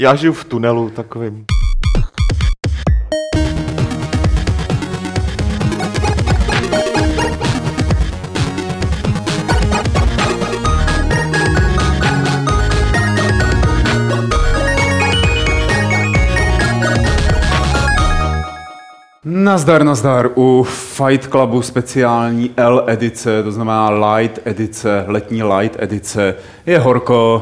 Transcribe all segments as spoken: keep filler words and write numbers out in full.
Já žiju v tunelu takovým. Nazdar, nazdar u Fight Clubu speciální L edice, to znamená light edice, letní light edice. Je horko,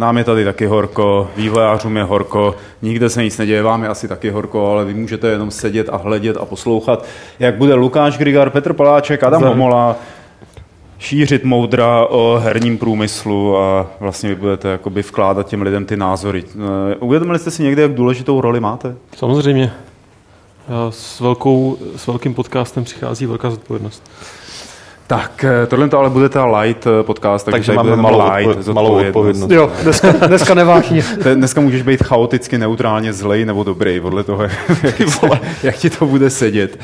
nám je tady taky horko, vývojářům je horko, nikde se nic neděje, vám je asi taky horko, ale vy můžete jenom sedět a hledět a poslouchat, jak bude Lukáš Grigar, Petr Paláček, Adam Homola šířit moudra o herním průmyslu a vlastně vy budete jakoby vkládat těm lidem ty názory. Uvědomili jste si někde, jak důležitou roli máte? Samozřejmě. S, velkou, s velkým podcastem přichází velká zodpovědnost. Tak, tohle to ale bude ta light podcast, takže, takže máme malou, light odpověd, malou odpovědnost. Jo, dneska, dneska nevážně. Dneska můžeš být chaoticky, neutrálně zlej nebo dobrý, podle toho, jak, jak ti to bude sedět.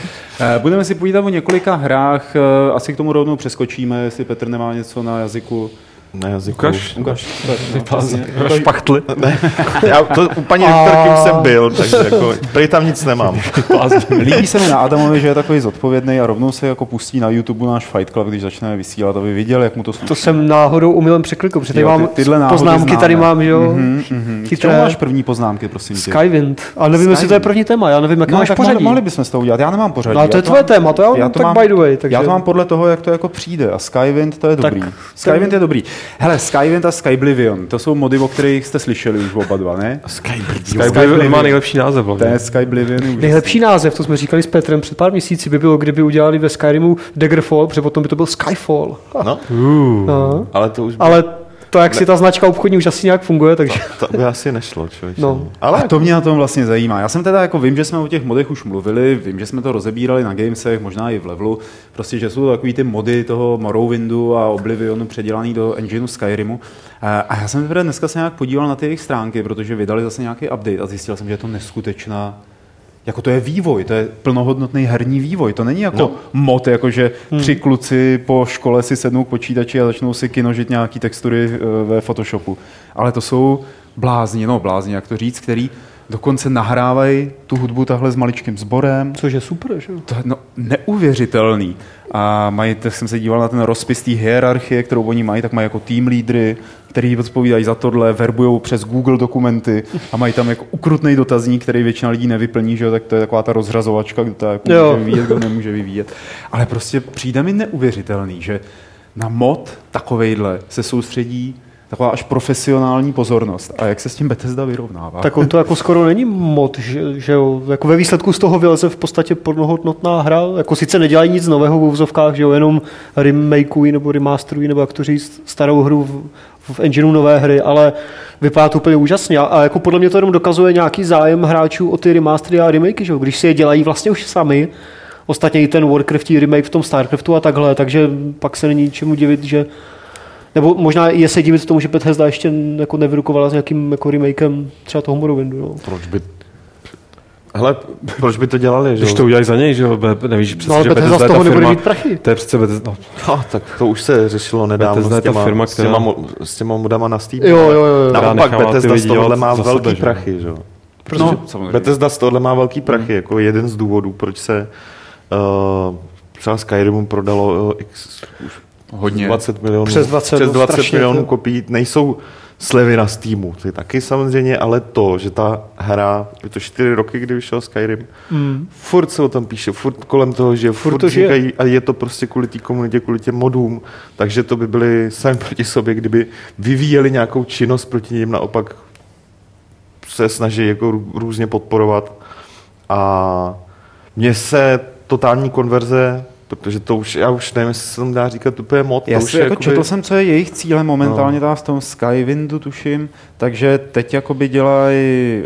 Budeme si povídat o několika hrách, asi k tomu rovnou přeskočíme, jestli Petr nemá něco na jazyku. Na jazyku. Ukaž? Ukaž. Ukaž. Ukaž pachtli. Ne. Já to u paní doktorky už jsem byl, takže jako, tady tam nic nemám. Líbí se mi na Adamovi, že je takový zodpovědný a rovnou se jako pustí na YouTube náš Fight Club, když začneme vysílat, aby viděl, jak mu to sluší. To jsem náhodou omylem překlikl, protože tady mám ty, poznámky, známe. Tady mám, jo. Mm-hmm, mm-hmm. Chytré. Čemu máš první poznámky, prosím tě? Skywind. Ale nevím, jestli to je první téma, já nevím, jak no, máš pořadí. Mohli bychom s toho udělat, já nemám pořadí. Ale to je tvoje téma, to já tak by the way. Já to mám podle toho, jak to jako přijde a Skywind to je dobrý. Skywind je dobrý. Hele, Skywind a Skyblivion, to jsou mody, o kterých jste slyšeli už oba dva, ne? Skyblivion. Skyblivion má nejlepší název. To je Skyblivion. Nejlepší název, to jsme říkali s Petrem před pár měsíci, by bylo, kdyby udělali ve Skyrimu Daggerfall, protože potom by to byl Skyfall. No. Uh. no. Ale to už bylo... Ale to, jak ne. si ta značka obchodní už asi nějak funguje, takže... To, to by asi nešlo, člověče. No. Ale to mě na tom vlastně zajímá. Já jsem teda jako vím, že jsme o těch modech už mluvili, vím, že jsme to rozebírali na Gamesech, možná i v Levelu, prostě, že jsou to takový ty mody toho Morrowindu a Oblivionu předělaný do engineu Skyrimu. A já jsem teda dneska se nějak podíval na ty jejich stránky, protože vydali zase nějaký update a zjistil jsem, že je to neskutečná... Jako to je vývoj, to je plnohodnotný herní vývoj. To není jako no. mod, jakože tři kluci po škole si sednou k počítači a začnou si kinožit nějaký textury ve Photoshopu. Ale to jsou blázni, no blázni, jak to říct, který dokonce nahrávají tu hudbu tahle s maličkým sborem. Což je super, že? To je no, neuvěřitelný. A mají, tak jsem se díval na ten rozpis té hierarchie, kterou oni mají, tak mají jako tým lídry, který odpovídají za tohle, verbujou přes Google dokumenty a mají tam jako ukrutnej dotazník, který většina lidí nevyplní, že jo, tak to je taková ta rozřazovačka, kdo to jako může vyvíjet, kdo nemůže vyvíjet. Ale prostě přijde mi neuvěřitelný, že na mod takovejhle se soustředí taková až profesionální pozornost. A jak se s tím Bethesda vyrovnává? Tak on to jako skoro není mod, že, že jo, jako ve výsledku z toho vyleze v podstatě plnohodnotná hra, jako sice nedělají nic nového v uvozovkách, že jo, jenom remakeují nebo remasterují, nebo jak to říct, starou hru v, v engineu nové hry, ale vypadá to úplně úžasně a jako podle mě to jenom dokazuje nějaký zájem hráčů o ty remastery a remakey, že jo, když si je dělají vlastně už sami, ostatně i ten Warcraftí remake v tom Starcraftu a takhle, takže pak se není čemu divit, že nebo možná je se divit tomu, že Bethesda ještě jako nevyrukovala s nějakým jako remakem třeba toho Morrowindu. No. Proč by... Hele, proč by to dělali? Když to udělají za něj, že jo? Nevíš přece, no, že Bethesda, Bethesda z toho nebude mít prachy. To je přece Bethesda. No. no, tak to už se řešilo nedávno Bethesda s těma, firma, která... s těma, s těma modama na Steam. Jo, jo, jo. Naopak Bethesda z tohohle má velký sebe, prachy, že jo? No, Bethesda z tohohle má velký prachy, hmm. jako jeden z důvodů, proč se uh, třeba Skyrimu prodalo x... Hodně. dvacet milionů, přes dvacet, přes dvacet milionů kopií. Nejsou slevy na Steamu, ty taky samozřejmě, ale to, že ta hra, je to čtyři roky, kdy vyšel Skyrim, mm. furt se o tom píše, furt kolem toho, že furt, furt říkají, a je to prostě kvůli té komunitě, kvůli těm modům, takže to by byli sami proti sobě, kdyby vyvíjeli nějakou činnost proti nim, naopak se snaží jako různě podporovat. A mně se totální konverze, protože to už, já už nevím, jestli se tam dá říkat úplně mod. Já si jako jakoby... četl jsem, co je jejich cílem momentálně no. tam v tom Skywindu, tuším, takže teď jakoby dělají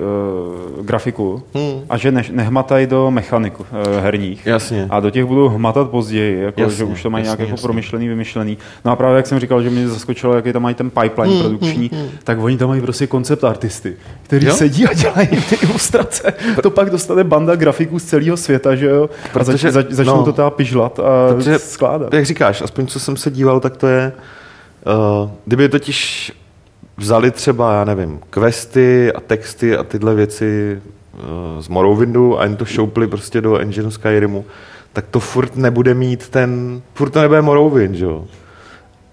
uh, grafiku hmm. a že ne, nehmatají do mechaniku uh, herních. Jasně. A do těch budou hmatat později, jako, jasně, že už to mají jasně, nějak jako promyšlený, vymyšlený. No a právě jak jsem říkal, že mě zaskočilo, jaký tam mají ten pipeline hmm, produkční, hmm, hmm. tak oni tam mají prostě koncept artisty, který jo? sedí a dělají ty ilustrace. To pak dostane banda grafiků z celého světa, že jo? A zač, zač, začnou no. to teda pižlat. Takže, jak říkáš, aspoň co jsem se díval, tak to je, uh, kdyby totiž vzali třeba, já nevím, questy a texty a tyhle věci z Morrowindu a jen to šoupli prostě do engineu Skyrimu, tak to furt nebude mít ten, furt to nebude Morrowind, že jo.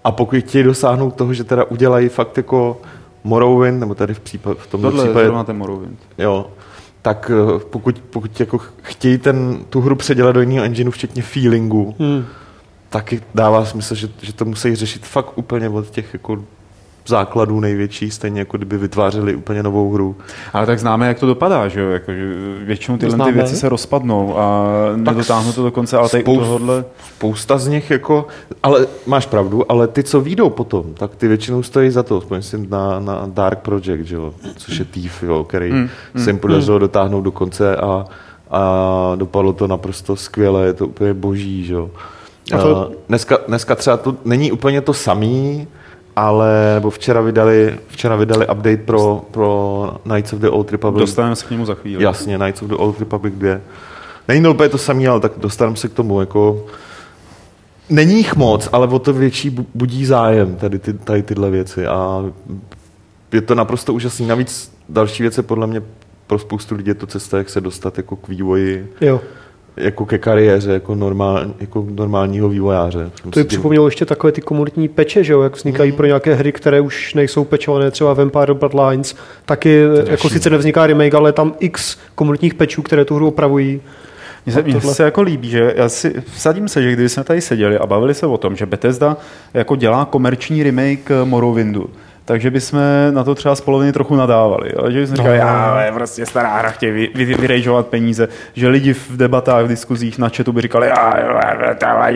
A pokud chtějí dosáhnout toho, že teda udělají fakt jako Morrowind, nebo tady v, případ, v tomto tohle případě... Tohle je ten Morrowind. Jo, tak pokud, pokud jako chtějí ten, tu hru předělat do jiného engineu, včetně feelingu, hmm. taky dává smysl, že, že to musí řešit fakt úplně od těch jako základů největší, stejně jako kdyby vytvářeli úplně novou hru. Ale tak známe, jak to dopadá, že jo? Jako, že většinou tyhle ty věci se rozpadnou a nedotáhnou to do konce, ale spou- tohohle... Spousta z nich jako... Ale máš pravdu, ale ty, co výjdou potom, tak ty většinou stojí za to, vzpomín si na, na Dark Project, že jo? Což je Thief, jo? Který mm, se jim podařilo mm. dotáhnout do konce a, a dopadlo to naprosto skvěle, je to úplně boží, že jo? A to... dneska, dneska třeba to není úplně to samý, ale nebo včera vydali, včera vydali update pro, pro Knights of the Old Republic. Dostaneme se k němu za chvíli. Jasně, Knights of the Old Republic dvě. Není to úplně to samý, ale tak dostaneme se k tomu. Jako... Není jich moc, ale o to větší budí zájem tady, ty, tady tyhle věci. A je to naprosto úžasný. Navíc další věc je podle mě pro spoustu lidí to cesta, jak se dostat jako k vývoji. Jo. Jako ke kariéře, jako, normál, jako normálního vývojáře. To mi připomnělo ještě takové ty komunitní peče, že jo, jak vznikají mm. pro nějaké hry, které už nejsou pečované, třeba Vampire Bloodlines, taky jako sice nevzniká remake, ale tam x komunitních pečů, které tu hru opravují. Mně se, mně se jako líbí, že já si vsadím se, že kdyby jsme tady seděli a bavili se o tom, že Bethesda jako dělá komerční remake Morrowindu, takže bychom na to třeba z poloviny trochu nadávali. Jo? Že bychom říkali, no, ale prostě stará hra chtějí vy, vy, vyrejžovat peníze. Že lidi v debatách, v diskuzích na chatu by říkali, a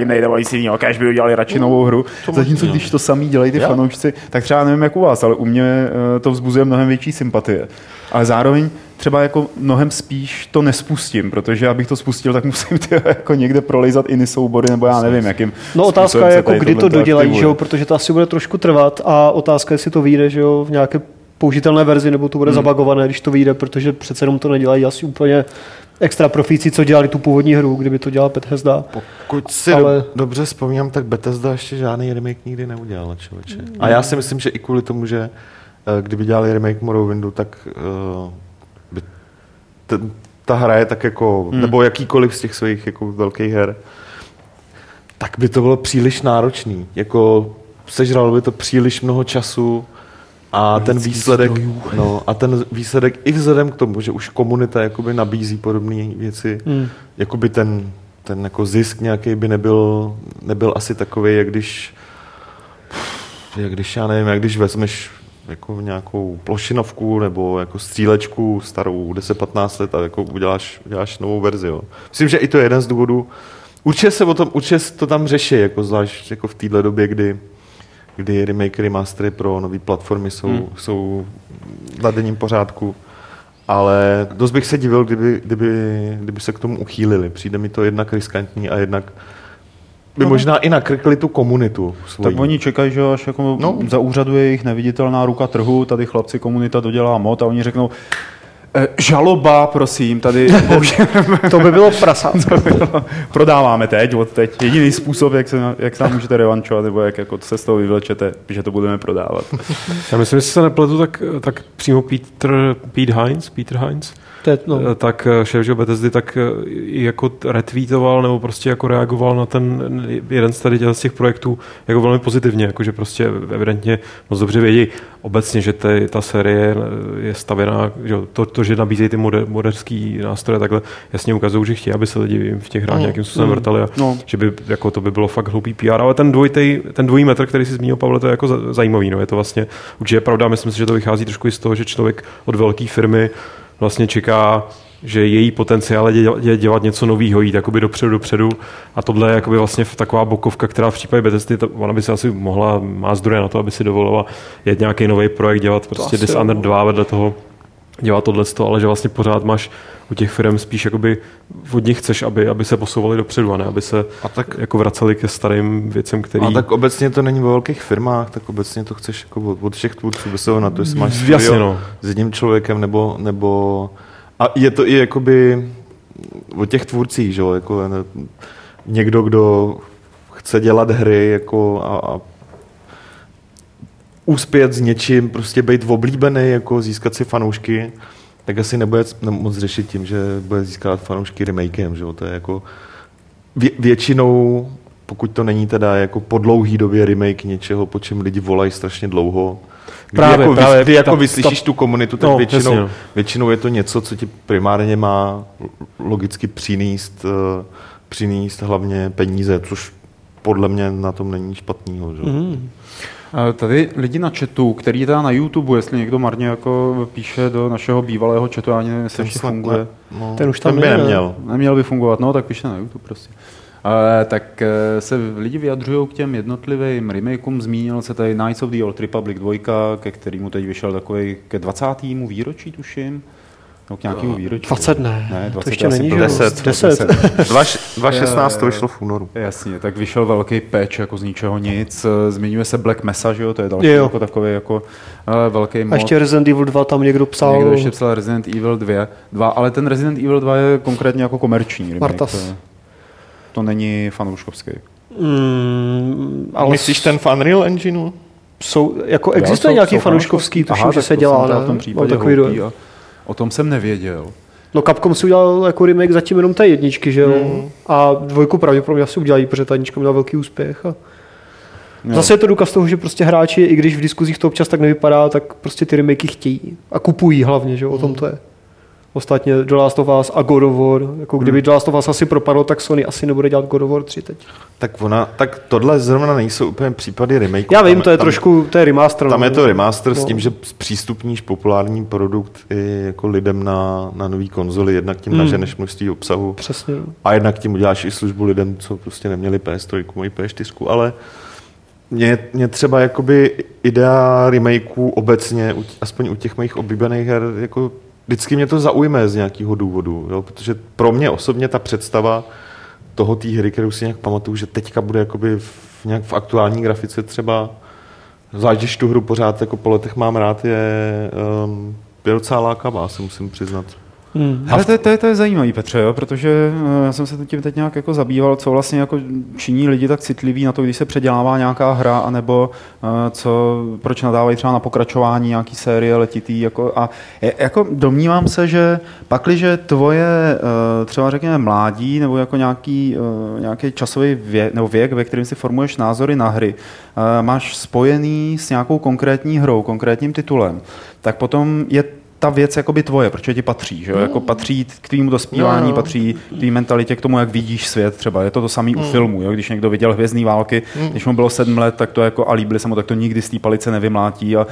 nejde o nic jiného, kež by udělali radši novou hru. Zatímco když to samý dělají ty yeah. fanoušci, tak třeba nevím jak u vás, ale u mě to vzbuzuje mnohem větší sympatie. Ale zároveň třeba jako mnohem spíš to nespustím, protože abych to spustil, tak musím tyhle jako někde prolejzat i soubory, nebo já nevím, jakým. No otázka je, jako kdy to dodělají, že jo, protože to asi bude trošku trvat a otázka, jestli to vyjde, že jo, v nějaké použitelné verzi, nebo to bude hmm. zabagované, když to vyjde, protože přece jenom to nedělají asi úplně extra profíci, co dělali tu původní hru, kdyby to dělala Bethesda. Pokud si ale... dobře vzpomínám, tak Bethesda ještě žádný remake nikdy neudělala, člověče. A já si myslím, že i kvůli tomu, že kdyby dělali remake Morrowindu, tak uh, by t- ta hra je tak jako, hmm. nebo jakýkoliv z těch svých jako velkých her, tak by to bylo příliš náročný. Jako sežralo by to příliš mnoho času a Mělický ten výsledek no, a ten výsledek i vzhledem k tomu, že už komunita jakoby nabízí podobné věci, hmm. jakoby ten, ten jako zisk nějaký by nebyl, nebyl asi takový, jak když jak když, já nevím, jak když vezmeš jako nějakou plošinovku nebo jako střílečku starou deset patnáct let a jako uděláš, uděláš novou verzi. Jo. Myslím, že i to je jeden z důvodů. Určitě se o tom, určitě to tam řeší, jako zvlášť jako v této době, kdy, kdy remakery, mastery pro nové platformy jsou, hmm. jsou v laděním pořádku. Ale dost bych se divil, kdyby, kdyby, kdyby se k tomu uchýlili. Přijde mi to jednak riskantní a jednak by možná i nakrkli tu komunitu svojí. Tak oni čekají, že až jako no. zaúřaduje jejich neviditelná ruka trhu, tady chlapci komunita dodělá mod a oni řeknou e, žaloba, prosím, tady to by bylo prasa. By bylo... Prodáváme teď, od teď. Jediný způsob, jak se, jak se nám můžete revančovat, nebo jak jako se z toho vyvlečete, že to budeme prodávat. Já myslím, jestli se nepletu, tak, tak přímo Peter, Pete Hines, Peter Hines, No. tak šéf Bethesdy tak jako retweetoval nebo prostě jako reagoval na ten jeden z tady z těch projektů jako velmi pozitivně, jakože prostě evidentně moc dobře vědí obecně, že te, ta série je stavěná, že to, to že nabízejí ty moder, moderský nástroje takhle jasně ukazují, že chtějí, aby se lidi v těch hrách mm. nějakým způsobem mm. vrtali a no. že by jako to by bylo fakt hloupý P R, ale ten dvojitej, ten dvojí metr, který si zmínil Pavle, to je jako zajímavý, no je to vlastně určitě pravda, myslím si, že to vychází trošku i z toho, že člověk od velké firmy vlastně čeká, že její potenciál je dělat něco nového, jít jakoby dopředu, dopředu a tohle je jakoby vlastně taková bokovka, která v případě Bethesdy, ona by se asi mohla, má zdroje na to, aby si dovolila jet nějaký nový projekt, dělat prostě Dishonored dva vedle toho, dělat tohleto, ale že vlastně pořád máš u těch firm spíš jakoby od nich chceš, aby, aby se posouvali dopředu a ne, aby se a tak, jako vraceli ke starým věcem, který... A tak obecně to není ve velkých firmách, tak obecně to chceš jako od, od všech tvůrců, bez toho na to, jestli máš studio no. s jedním člověkem, nebo, nebo... A je to i jakoby od těch tvůrcích, že jo, jako někdo, kdo chce dělat hry jako a, a uspět s něčím, prostě být oblíbený, jako získat si fanoušky, tak asi nebude moc řešit tím, že bude získat fanoušky remakem, že jo, to je jako vě- většinou, pokud to není teda jako po dlouhý době remake něčeho, po čem lidi volají strašně dlouho. Kdy právě, jako, právě, ty jako ta, vyslyšíš ta, tu komunitu, tak no, většinou, jasně, no. většinou je to něco, co ti primárně má logicky přinést, uh, přinést hlavně peníze, což podle mě na tom není špatnýho. Že? Mm. Tady lidi na chatu, který je teda na YouTube, jestli někdo marně jako píše do našeho bývalého chatu, ani nevím, jestli ještě funguje. Ne, no, ten už tam ten by neměl. Neměl by fungovat, no tak píše na YouTube prostě. Ale tak se lidi vyjadřují k těm jednotlivým remakeům. Zmínil se tady Knights of the Old Republic dva, ke kterému teď vyšel takový ke dvacátému výročí, tuším. No, k nějakému výročí. dvacet ne, ne dvacet to ještě není. deset. deset. deset. dva tisíce šestnáct to vyšlo v únoru. Jasně, tak vyšel velký patch jako z ničeho nic. Zmiňuje se Black Mesa, že jo, to je další jako takový jako velký mod. A ještě Resident Evil dva tam někdo psal. Někdo ještě psal Resident Evil dva, ale ten Resident Evil dva je konkrétně jako komerční remake. To není fanouškovský. Mm, ale myslíš ten Unreal Engineu? Jsou, jako existuje nějaký fanouškovský, tuším, aha, že se to dělá, ne? V tom případě houpí, a o tom jsem nevěděl. No Capcom si udělal jako remake zatím jenom té jedničky, že jo? Mm. A dvojku pravděpodobně asi udělají, protože ta jednička měla velký úspěch. A... Zase je to důkaz toho, že prostě hráči, i když v diskuzích to občas tak nevypadá, tak prostě ty remakey chtějí. A kupují hlavně, že jo? O tom to je. Ostatně The Last of Us a God of War. Jako kdyby hmm. The Last of Us asi propadlo, tak Sony asi nebude dělat God of War tři teď. Tak, ona, tak tohle zrovna nejsou úplně případy remake. Já vím, tam, to je tam, trošku, to je remaster. Tam je to remaster no. S tím, že zpřístupníš populární produkt i jako lidem na, na nový konzoli, jednak tím hmm. naženeš množství obsahu. Přesně. A jednak tím uděláš i službu lidem, co prostě neměli P S tři, mají P S čtyři, ale... Mě, mě třeba jakoby idea remakeů obecně, aspoň u těch mých oblíbených her, jako vždycky mě to zaujme z nějakého důvodu, jo? Protože pro mě osobně ta představa toho té hry, kterou si nějak pamatuju, že teďka bude jakoby v, nějak v aktuální grafice třeba, zvlášť když tu hru pořád jako po letech mám rád, je, um, je docela lákavá, se musím přiznat. Hmm. Ale to, to, to je zajímavý, Petře, jo? Protože já jsem se tím teď nějak jako zabýval, co vlastně jako činí lidi tak citliví na to, když se předělává nějaká hra, anebo co, proč nadávají třeba na pokračování nějaký série letitý. Jako, a jako domnívám se, že pakliže tvoje třeba řekněme mládí nebo jako nějaký, nějaký časový věk, nebo věk, ve kterém si formuješ názory na hry, máš spojený s nějakou konkrétní hrou, konkrétním titulem, tak potom je ta věc jakoby tvoje, protože ti patří, že jo? Jako patří k tvýmu dospívání, no, no. patří k tvý mentalitě, k tomu, jak vidíš svět třeba. Je to to samý mm. u filmu, jo? Když někdo viděl Hvězdný války, mm. když mu bylo sedm let, tak to jako a líbili se mu, tak to nikdy z té palice nevymlátí. A, a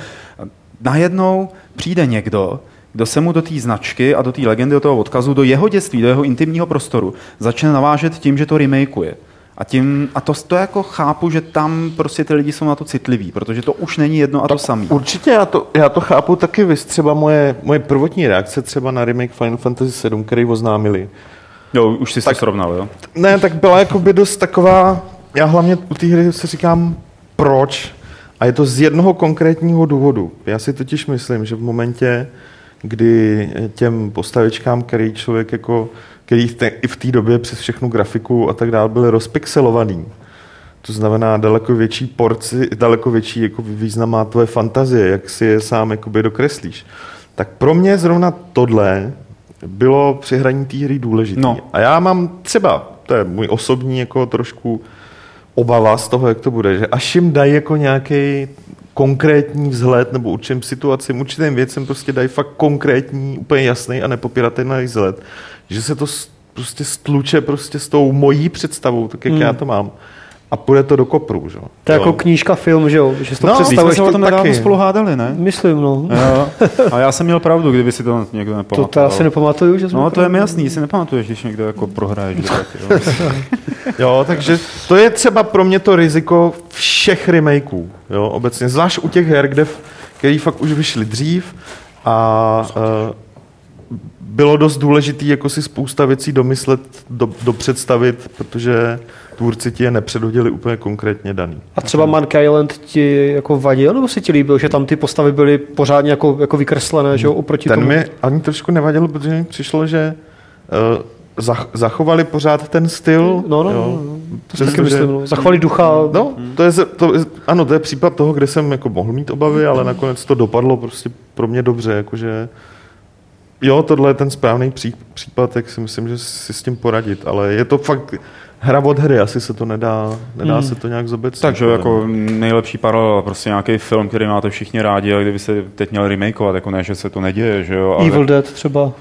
najednou přijde někdo, kdo se mu do té značky a do té legendy, do toho odkazu, do jeho dětství, do jeho intimního prostoru začne navážet tím, že to remakeuje. A, tím, a to, to jako chápu, že tam prostě ty lidi jsou na to citliví, protože to už není jedno a to samé. Určitě, já to, já to chápu taky, vys třeba moje, moje prvotní reakce třeba na remake Final Fantasy sedm, který oznámili. Jo, už jsi tak, to srovnal, jo? Ne, tak byla jako by dost taková, já hlavně u té hry si říkám, proč? A je to z jednoho konkrétního důvodu. Já si totiž myslím, že v momentě, kdy těm postavičkám, který člověk jako který i v té době přes všechnu grafiku a tak dále byly rozpixelovaný. To znamená daleko větší porci, daleko větší jako význam má tvoje fantazie, jak si je sám jakoby dokreslíš. Tak pro mě zrovna tohle bylo při hraní té hry důležité. No. A já mám třeba, to je můj osobní jako trošku obava z toho, jak to bude, že až jim dají jako nějaký konkrétní vzhled nebo určitým situacím, určitým věcem prostě dají fakt konkrétní, úplně jasný a nepopiratelný vzhled. Že se to prostě stluče prostě s tou mojí představou, tak jak mm. já to mám. A půjde to do kopru, že? To je jo. Jako knížka, film, že jo? Že si to no, představuješ to taky. No, jsme se o tom nedávno spolu hádali, ne? Myslím, no. Jo. A já jsem měl pravdu, kdyby si to někdo nepamatoval. To já si nepamatuju, že jsme. No, to je mi jasný, si nepamatuješ, když někdo jako prohraje. Jo. Jo, takže to je třeba pro mě to riziko všech remakeů, jo, obecně. Zvlášť u těch her, kde, který fakt už vyšly dřív a... Bylo dost důležité jako si spousta věcí domyslet, do, dopředstavit, protože tvůrci ti je nepředhodili úplně konkrétně daný. A třeba Monkey Island ti jako vadil, nebo si ti líbil, že tam ty postavy byly pořádně jako, jako vykreslené, že jo, oproti ten tomu? Ten mi ani trošku nevadil, protože mi přišlo, že uh, zach, zachovali pořád ten styl. No, no, jo. No, no. To si taky myslím, no. Zachvalit ducha. No, to je, to, ano, to je případ toho, kde jsem jako mohl mít obavy, ale nakonec to dopadlo prostě pro mě dobře, jakože jo, tohle je ten správný pří, případ, jak si myslím, že si s tím poradit, ale je to fakt hra od hry, asi se to nedá, nedá hmm. se to nějak zobecnit. Takže jako nejlepší paralela, prostě nějaký film, který máte všichni rádi, ale kdyby se teď měl remakeovat, jako ne, že se to neděje, že jo. Ale... Evil Dead třeba.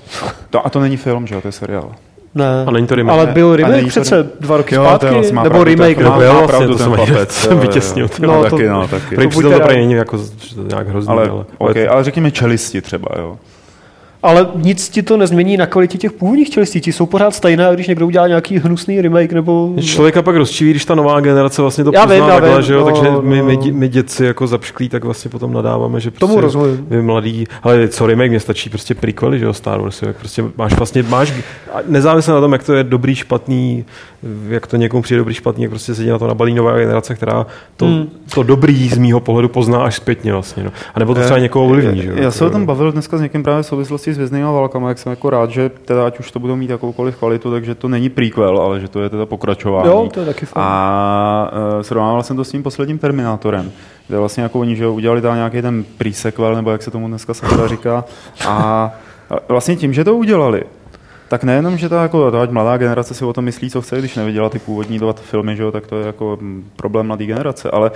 To, a to není film, že jo, to je seriál. Ne, a není to remake. Ale byl remake přece to... dva roky jo, zpátky, vás, nebo remake. Má no, pravdu to ten papec. Jsem vytěsnil. No, taky, to, no, taky. Prý přitom to prý není jako nějak hrozný. Ale, ale, okay, ale řekněme Čelisti třeba, jo. Ale nic ti to nezmění na kvalitě těch původních Čelistí. Ti jsou pořád stejné, když někdo udělá nějaký hnusný remake nebo... Člověka pak rozčiví, když ta nová generace vlastně to já pozná vím, takhle, vím, že jo? No, takže no. my, my, my děci jako zapšklí, tak vlastně potom nadáváme, že prostě vy mladí... Ale co remake, mně stačí prostě prequely, že jo, Star Wars, jak prostě máš vlastně, máš... Nezávisle na tom, jak to je dobrý, špatný, jak to někomu přijde dobrý, špatný, jak prostě sedí na to nabalí nová generace, která to, hmm. to dobrý z mýho pohledu pozná až zpětně vlastně, no. A nebo to třeba někoho ovlivní, že jo? Já se o tom bavil dneska s někým právě v souvislosti s Věznýma válkama, jak jsem jako rád, že teda ať už to budou mít jakoukoliv kvalitu, takže to není prequel, ale že to je teda pokračování. Jo, to je taky fakt. A e, srovnával jsem to s tím posledním Terminátorem, kde vlastně jako oni, že udělali tam nějaký ten pre-sequel, nebo jak se tomu dneska sakra říká. A vlastně tím, že to udělali, tak nejenom, že ta, jako, ta mladá generace si o tom myslí, co chce, když neviděla ty původní dva filmy, že jo, tak to je jako problém mladé generace, ale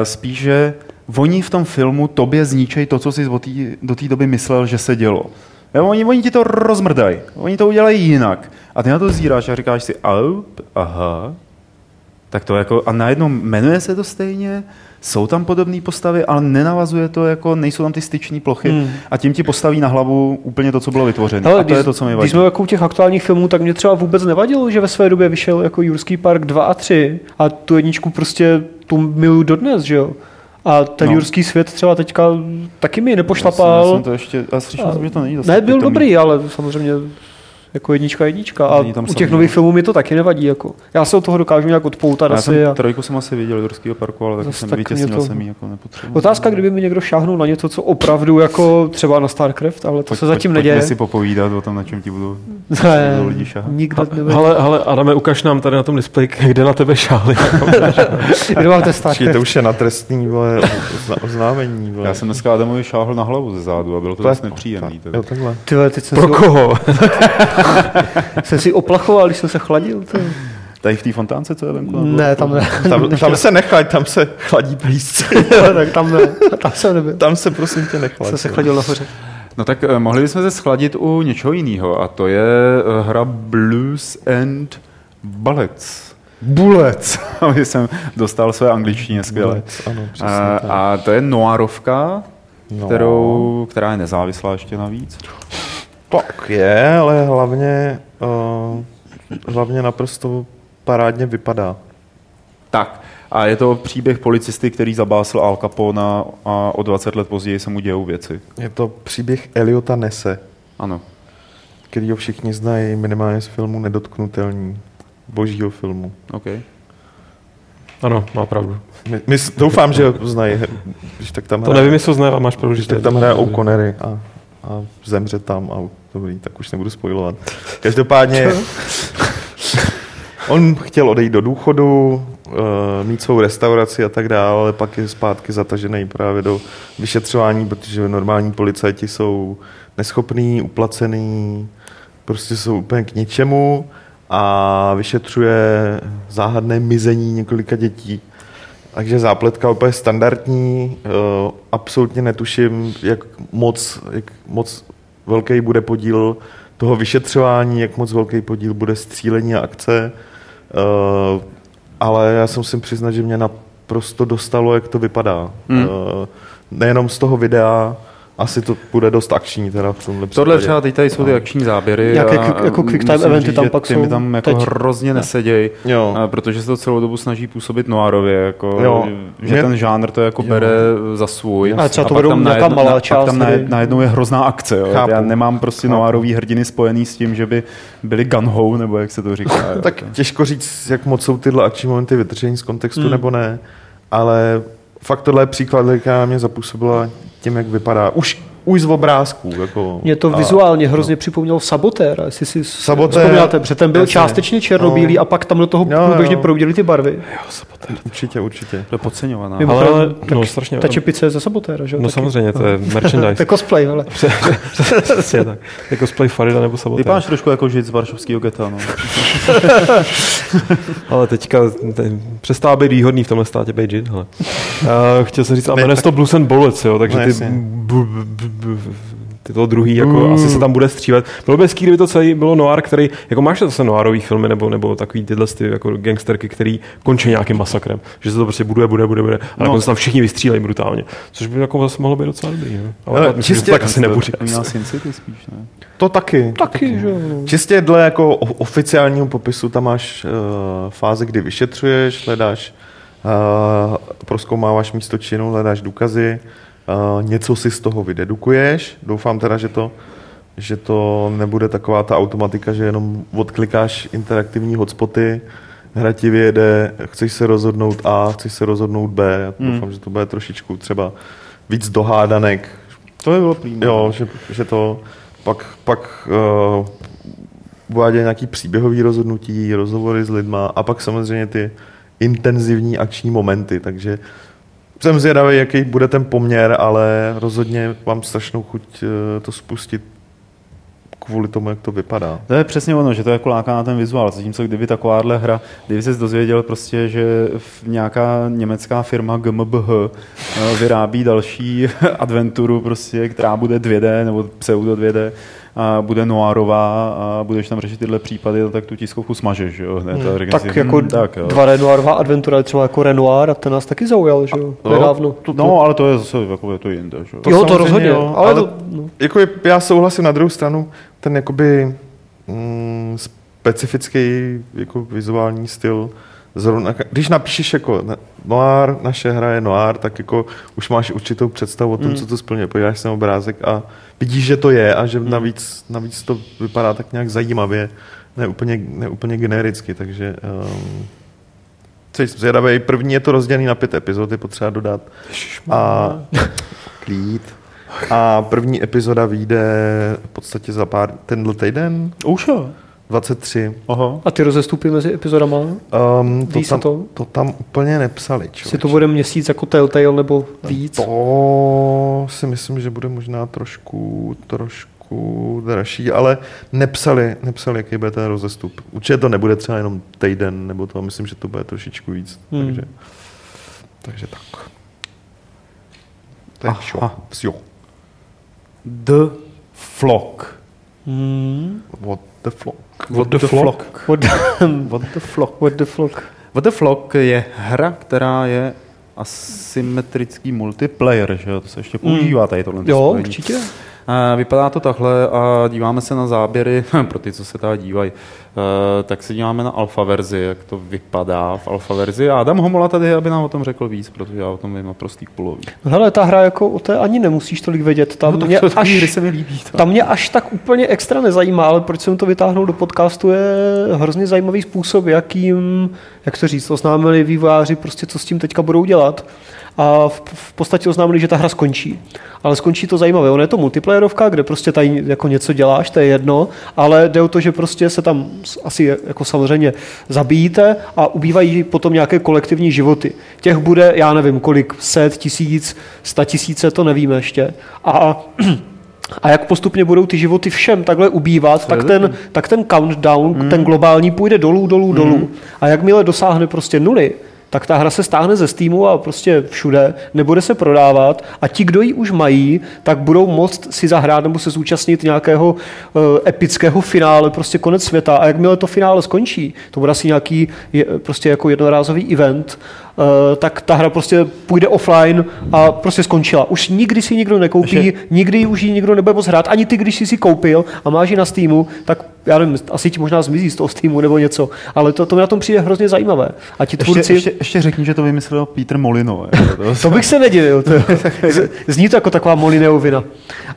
e, spíše oni v tom filmu tobě zničejí to, co jsi do té doby myslel, že se dělo. Jo, oni, oni ti to rozmrdají, oni to udělají jinak. A ty na to zíráš a říkáš si, aha, tak to jako, a najednou jmenuje se to stejně, jsou tam podobné postavy, ale nenavazuje to, jako nejsou tam ty styční plochy hmm. a tím ti postaví na hlavu úplně to, co bylo vytvořeno. Ale a to když, je to, co mi vadí. Když jsme jako u těch aktuálních filmů, tak mě třeba vůbec nevadilo, že ve své době vyšel jako Jurský park dva a tři a tu jedničku prostě tu miluju dodnes, že jo? A ten no. Jurský svět třeba teďka taky mi nepošlapal. Já jsem to ještě, já slyšel, že to není dost. Ne, byl pitomý. Dobrý, ale samozřejmě jako jednička, jednička. A u těch nových filmů mi to taky nevadí. Jako. Já se od toho dokážu nějak odpoutat. Já asi. Já trojku jsem asi viděl Jurskýho parku, ale taky jsem tak vytěsnil, to... jsem ji jako nepotřeboval. Otázka, kdyby mi někdo šáhnul na něco, co opravdu jako třeba na Starcraft, ale to pojď, se zatím pojď, neděje. Pojďme si popovídat o tom, na čem ti budou lidi šáhat. Hele, hele, Adame, ukaž nám tady na tom displeji, kde na tebe šáhli. To už je na trestní oznámení. Já jsem dneska Adamovi šáhl na hlavu ze zádu a bylo to dost nepříjemný. Pro koho? Jsem si oplachoval, když jsem se chladil. To... Tady v té fontánce, co je venku? Ne, tam ne. Tam, tam se nechlaď, tam se chladí plísci. No, tak tam ne, tam jsem nebyl. Tam se prosím tě nechlaď. Jsem se chladil nahoře. No tak eh, mohli bychom se schladit u něčeho jiného a to je eh, hra Blues and Bullets. Bullets. Aby jsem dostal své angličtině skvěle. Ano, přesně, a, a to je noárovka, no. kterou, která je nezávislá ještě navíc. Tak je, ale hlavně, uh, hlavně naprosto parádně vypadá. Tak a je to příběh policisty, který zabásl Al Capona a o dvacet let později se mu dějou věci. Je to příběh Eliota Nesse. Ano. Kterýho všichni znají minimálně z filmu Nedotknutelní. Božího filmu. Okay. Ano, má pravdu. My, my, doufám, že ho znají. Když tak tam to nevím, jestli ho znají, máš pravdu. Když tak tam hraje O'Connery a... a zemře tam a dobrý, tak už nebudu spoilovat. Každopádně on chtěl odejít do důchodu, mít svou restauraci a tak dále, ale pak je zpátky zatažený právě do vyšetřování, protože normální policajti jsou neschopní, uplacený, prostě jsou úplně k ničemu a vyšetřuje záhadné mizení několika dětí. Takže zápletka úplně standardní, uh, absolutně netuším, jak moc, jak moc velký bude podíl toho vyšetřování, jak moc velký podíl bude střílení a akce, uh, ale já se musím přiznat, že mě naprosto dostalo, jak to vypadá. Hmm. Uh, nejenom z toho videa, asi to bude dost akční teda v tomhle případě. Tohle třeba teď tady jsou ty akční záběry. Jaké jako quick time eventy tam pak jsou? Ty mi tam jako hrozně neseděj, a protože se to celou dobu snaží působit noárově, jako, že mě... ten žánr to jako bere jo. za svůj. A třeba to budou nějaká malá část. Tam najednou je hrozná akce. Jo. Já nemám prostě noárový hrdiny spojený s tím, že by byli gunhou, nebo jak se to říká. Tak těžko říct, jak moc jsou tyhle akční momenty vytržení z kontextu nebo ne, ale fakt tohle je příklad, která mě zapůsobila tím, jak vypadá. Už už z obrázků. Jako, mě to a, vizuálně hrozně no. připomnělo Sabotéra, jestli si vzpomínáte, protože ten byl jasně. částečně černobílý no. a pak tam do toho průběžně proudily ty barvy. Jo, Sabotér. Určitě, určitě. To je podceňovaná. Ale, ale no, strašně. Ta čepice je ze Sabotéra, že jo? No taky. Samozřejmě, to je merchandise. To je cosplay, hele. Přesně tak. Je cosplay Farida nebo Sabotéra. Vypadáš trošku jako žid z varšavského geta, no. Ale teďka přestává být výhodný v tomhle státě být žid, hele. Chtěl jsem říct, a jmenuje se to Blues and Bullets, jo, takže ty ty toho druhý, jako mm. asi se tam bude střílet. Bylo by hezký, kdyby to celý bylo noir, který, jako máš zase noirový filmy, nebo, nebo takový tyhle ty, jako gangsterky, který končí nějakým masakrem. Že se to prostě buduje, bude, bude, bude. A nakonec no. tam všichni vystřílejí brutálně. Což by jako zase mohlo být docela dobrý. Ne? Ale, ale myslím, čistě, tak asi nebude. To taky. Taky, taky. Že? Čistě dle jako oficiálního popisu tam máš uh, fáze, kdy vyšetřuješ, hledáš, uh, prozkoumáváš místo činu, hledáš důkazy. Uh, něco si z toho vydedukuješ. Doufám teda, že to, že to nebude taková ta automatika, že jenom odklikáš interaktivní hotspoty, hra ti vyjede, chceš se rozhodnout A, chceš se rozhodnout B. Já doufám, mm. že to bude trošičku třeba víc dohádanek. To by bylo prýmé. Jo, že, že to pak, pak uh, bude nějaký příběhový rozhodnutí, rozhovory s lidma a pak samozřejmě ty intenzivní akční momenty, takže jsem zvědavý, jaký bude ten poměr, ale rozhodně mám strašnou chuť to spustit kvůli tomu, jak to vypadá. To je přesně ono, že to jako láká na ten vizuál. Zatímco kdyby takováhle hra, kdyby ses dozvěděl prostě, že nějaká německá firma G M B H vyrábí další adventuru, prostě, která bude dvě dé nebo pseudo dvě dé, a bude noárová a budeš tam řešit tyhle případy, tak tu tiskovku smažeš, jo? Ne, ta hmm, tak jako hmm, tak, jo. Dva renoárová adventura, třeba jako Renoir, a ten nás taky zaujal, že jo? Nedávno. To, to, to, no, ale to je zase jako, to jinde, že jo? Jo, to rozhodně, jo, ale, ale to, no. Jako je, já souhlasím na druhou stranu, ten jakoby mm, specifický jako vizuální styl zrovna, když napíšeš jako noir, naše hra je noir, tak jako už máš určitou představu o tom, mm. co to splňuje. Podíváš se na obrázek a vidíš, že to je a že mm. navíc, navíc to vypadá tak nějak zajímavě, ne úplně, ne úplně genericky, takže um, což zvědavý, první je to rozdělený na pět epizod, je potřeba dodat a klid. A první epizoda vyjde v podstatě za pár, tenhle týden. Už jo. dvacet tři. Aha. A ty rozestupy mezi epizodama? Um, to, tam, to? to tam úplně nepsali. Člověč. Si to bude měsíc jako Telltale nebo víc? To si myslím, že bude možná trošku, trošku dražší, ale nepsali, nepsali, jaký bude ten rozestup. Určitě to nebude třeba jenom týden, nebo to, myslím, že to bude trošičku víc. Hmm. Takže, takže tak. Takže jo. The Flock. Hmm. What the Flock. What the Flock. What the Flock. What the Flock. What the Flock je hra, která je asymetrický multiplayer, že jo? To se ještě používá tady tohle. Jo, spojení. Určitě. A vypadá to takhle a díváme se na záběry, pro ty, co se tady dívají, tak se díváme na alfa verzi, jak to vypadá v alfa verzi. A Adam Homola tady, aby nám o tom řekl víc, protože já o tom vím naprostý kulový. Hele, ta hra jako o té ani nemusíš tolik vědět. Ta, no to mě, to až, hry se mi líbí, ta. ta mě až tak úplně extra nezajímá, ale proč jsem to vytáhnul do podcastu, je hrozně zajímavý způsob, jakým, jak to říct, oznámili vývojáři, prostě co s tím teďka budou dělat. A v, v podstatě oznámili, že ta hra skončí. Ale skončí to zajímavé. Ono je to multiplayerovka, kde prostě tady jako něco děláš, to je jedno, ale jde o to, že prostě se tam asi jako samozřejmě zabijíte a ubývají potom nějaké kolektivní životy. Těch bude, já nevím, kolik, set, tisíc, sta tisíce, to nevíme ještě. A A jak postupně budou ty životy všem takhle ubývat, tak ten, tak ten countdown, mm. ten globální půjde dolů, dolů, mm. dolů. A jakmile dosáhne prostě nuly, tak ta hra se stáhne ze Steamu a prostě všude, nebude se prodávat a ti, kdo ji už mají, tak budou moct si zahrát nebo se zúčastnit nějakého uh, epického finále, prostě konec světa. A jakmile to finále skončí, to bude asi nějaký je, prostě jako jednorázový event, uh, tak ta hra prostě půjde offline a prostě skončila. Už nikdy si nikdo nekoupí, že... nikdy už ji nikdo nebude moct hrát, ani ty, když jsi si koupil a máš ji na Steamu, tak já nevím, asi ti možná zmizí z toho Steamu nebo něco, ale to, to mi na tom přijde hrozně zajímavé. A ti tvůrci... Ještě, ještě, ještě řekni, že to vymyslel Petr Molino. To, to bych se nedivil. To, zní to jako taková Molineovina.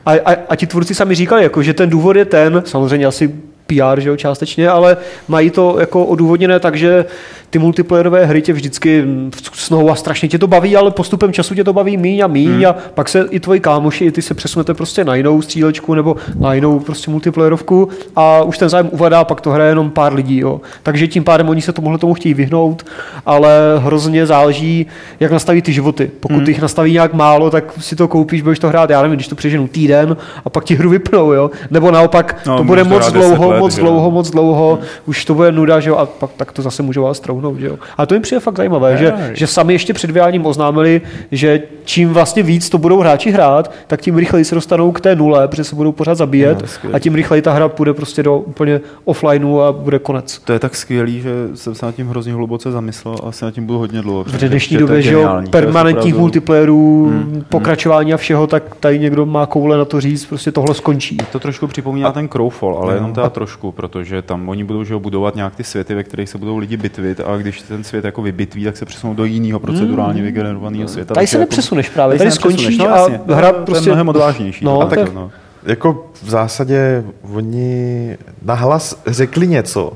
A, a, a ti tvůrci sami říkali, jako, že ten důvod je ten, samozřejmě asi pé er, že jo, částečně, ale mají to jako odůvodněné tak, že ty multiplayerové hry tě vždycky snou a strašně tě to baví, ale postupem času tě to baví míň a míň hmm. a pak se i tvoji kámoši, i ty se přesunete prostě na jinou střílečku nebo na jinou prostě multiplayerovku a už ten zájem uvadá, pak to hraje jenom pár lidí. Jo. Takže tím pádem oni se tomuhle tomu chtějí vyhnout, ale hrozně záleží, jak nastaví ty životy. Pokud hmm. jich nastaví nějak málo, tak si to koupíš, budeš to hrát, já nevím, když to přeženu týden a pak ti hru vypnou, jo. Nebo naopak no, to bude moc dlouho, let, moc dlouho, moc dlouho, moc dlouho, už to bude nuda, že jo, a pak tak to zase můžu vás trouhnout, že jo. A to mi přijde fakt zajímavé, no, že, no, že sami ještě před vydáním oznámili, že čím vlastně víc to budou hráči hrát, tak tím rychleji se dostanou k té nule, protože se budou pořád zabíjet no, a tím rychleji ta hra půjde prostě do úplně offlineu a bude konec. To je tak skvělý, že jsem se nad tím hrozně hluboce zamyslel a se nad tím budu hodně dlouho. V dnešní době, že jo, permanentních multiplayerů, hmm. pokračování a všeho, tak tady někdo má koule na to říct, prostě tohle skončí. To trošku připomíná a ten Crowfall, ale no, jenom teda trošku, protože tam oni budou, že jo, budovat nějak ty světy, ve kterých se budou lidi bitvit, a když ten svět jako vybitví, tak se přesunou do jiného procedurálně hmm. vygenerovaného světa. Tady se nepřesuneš jako, právě, tady, tady skončíš no, a hra to prostě je mnohem odvážnější. No, tak, tak, no. Jako v zásadě oni nahlas řekli něco,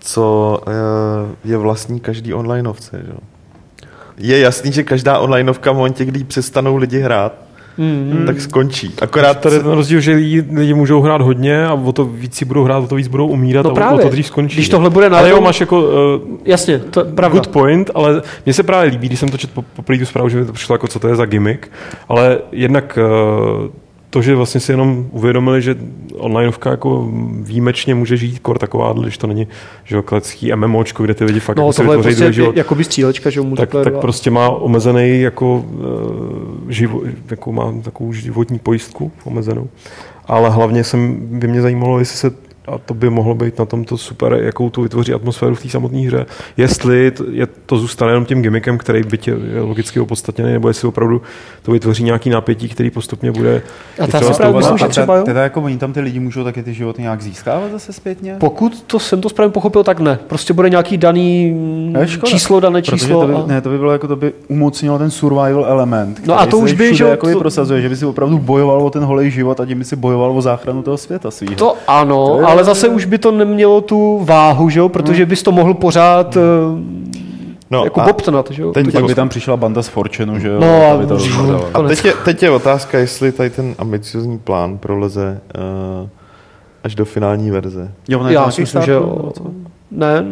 co je vlastní každý onlineovce, že jo. Je jasný, že každá onlineovka v momentě, kdy přestanou lidi hrát, mm. tak skončí. Akorát tady ten rozdíl, že lidi, lidi můžou hrát hodně a o to víc si budou hrát, o to víc budou umírat no a o to dřív skončí. Když tohle bude náhodou... Ale jo, máš jako... Uh, Jasně, to je pravda. Good point, ale mně se právě líbí, když jsem to četl po, po plýtu zprávu, že mi to přišlo jako, co to je za gimmick, ale jednak... Uh, to, že vlastně si jenom uvědomili, že onlineovka jako výjimečně může žít kor taková, když to není, že jo, klecký MMOčko, kde ty lidi fakt no, jako tohle si vytvoří prostě jakoby střílečka, že tak, tak prostě má omezený jako, živo, jako má takovou životní pojistku omezenou. Ale hlavně jsem, by mě zajímalo, jestli se a to by mohlo být na tomto super, jakou tu vytvoří atmosféru v té samotné hře. Jestli to, je, to zůstane jenom tím gimmickem, který by tě je logicky opodstatněný, nebo jestli opravdu to vytvoří nějaký napětí, který postupně bude... A ta se právě myslím, že třeba, jo? Teda jako oni tam ty lidi můžou taky ty životy nějak získávat zase zpětně? Pokud to jsem to správně pochopil, tak ne. Prostě bude nějaký daný škoda, číslo, dané číslo. To by, a... Ne, to by bylo jako, to by umocnilo ten survival element. No a to už by, že... Jako to... prosazuje, že by si opravdu bojoval o ten holej život a tím by si bojoval o záchranu toho světa svýho. To ano, to ale zase už by to nemělo tu váhu, že jo? Protože bys to mohl pořád no, jako bobtnat. Že jo? Teď by tam přišla banda z Fortune, že jo? No, a by to a teď, je, teď je otázka, jestli tady ten ambiciozní plán proleze uh, až do finální verze. Jo, ne, já si myslím, že jo. Ne,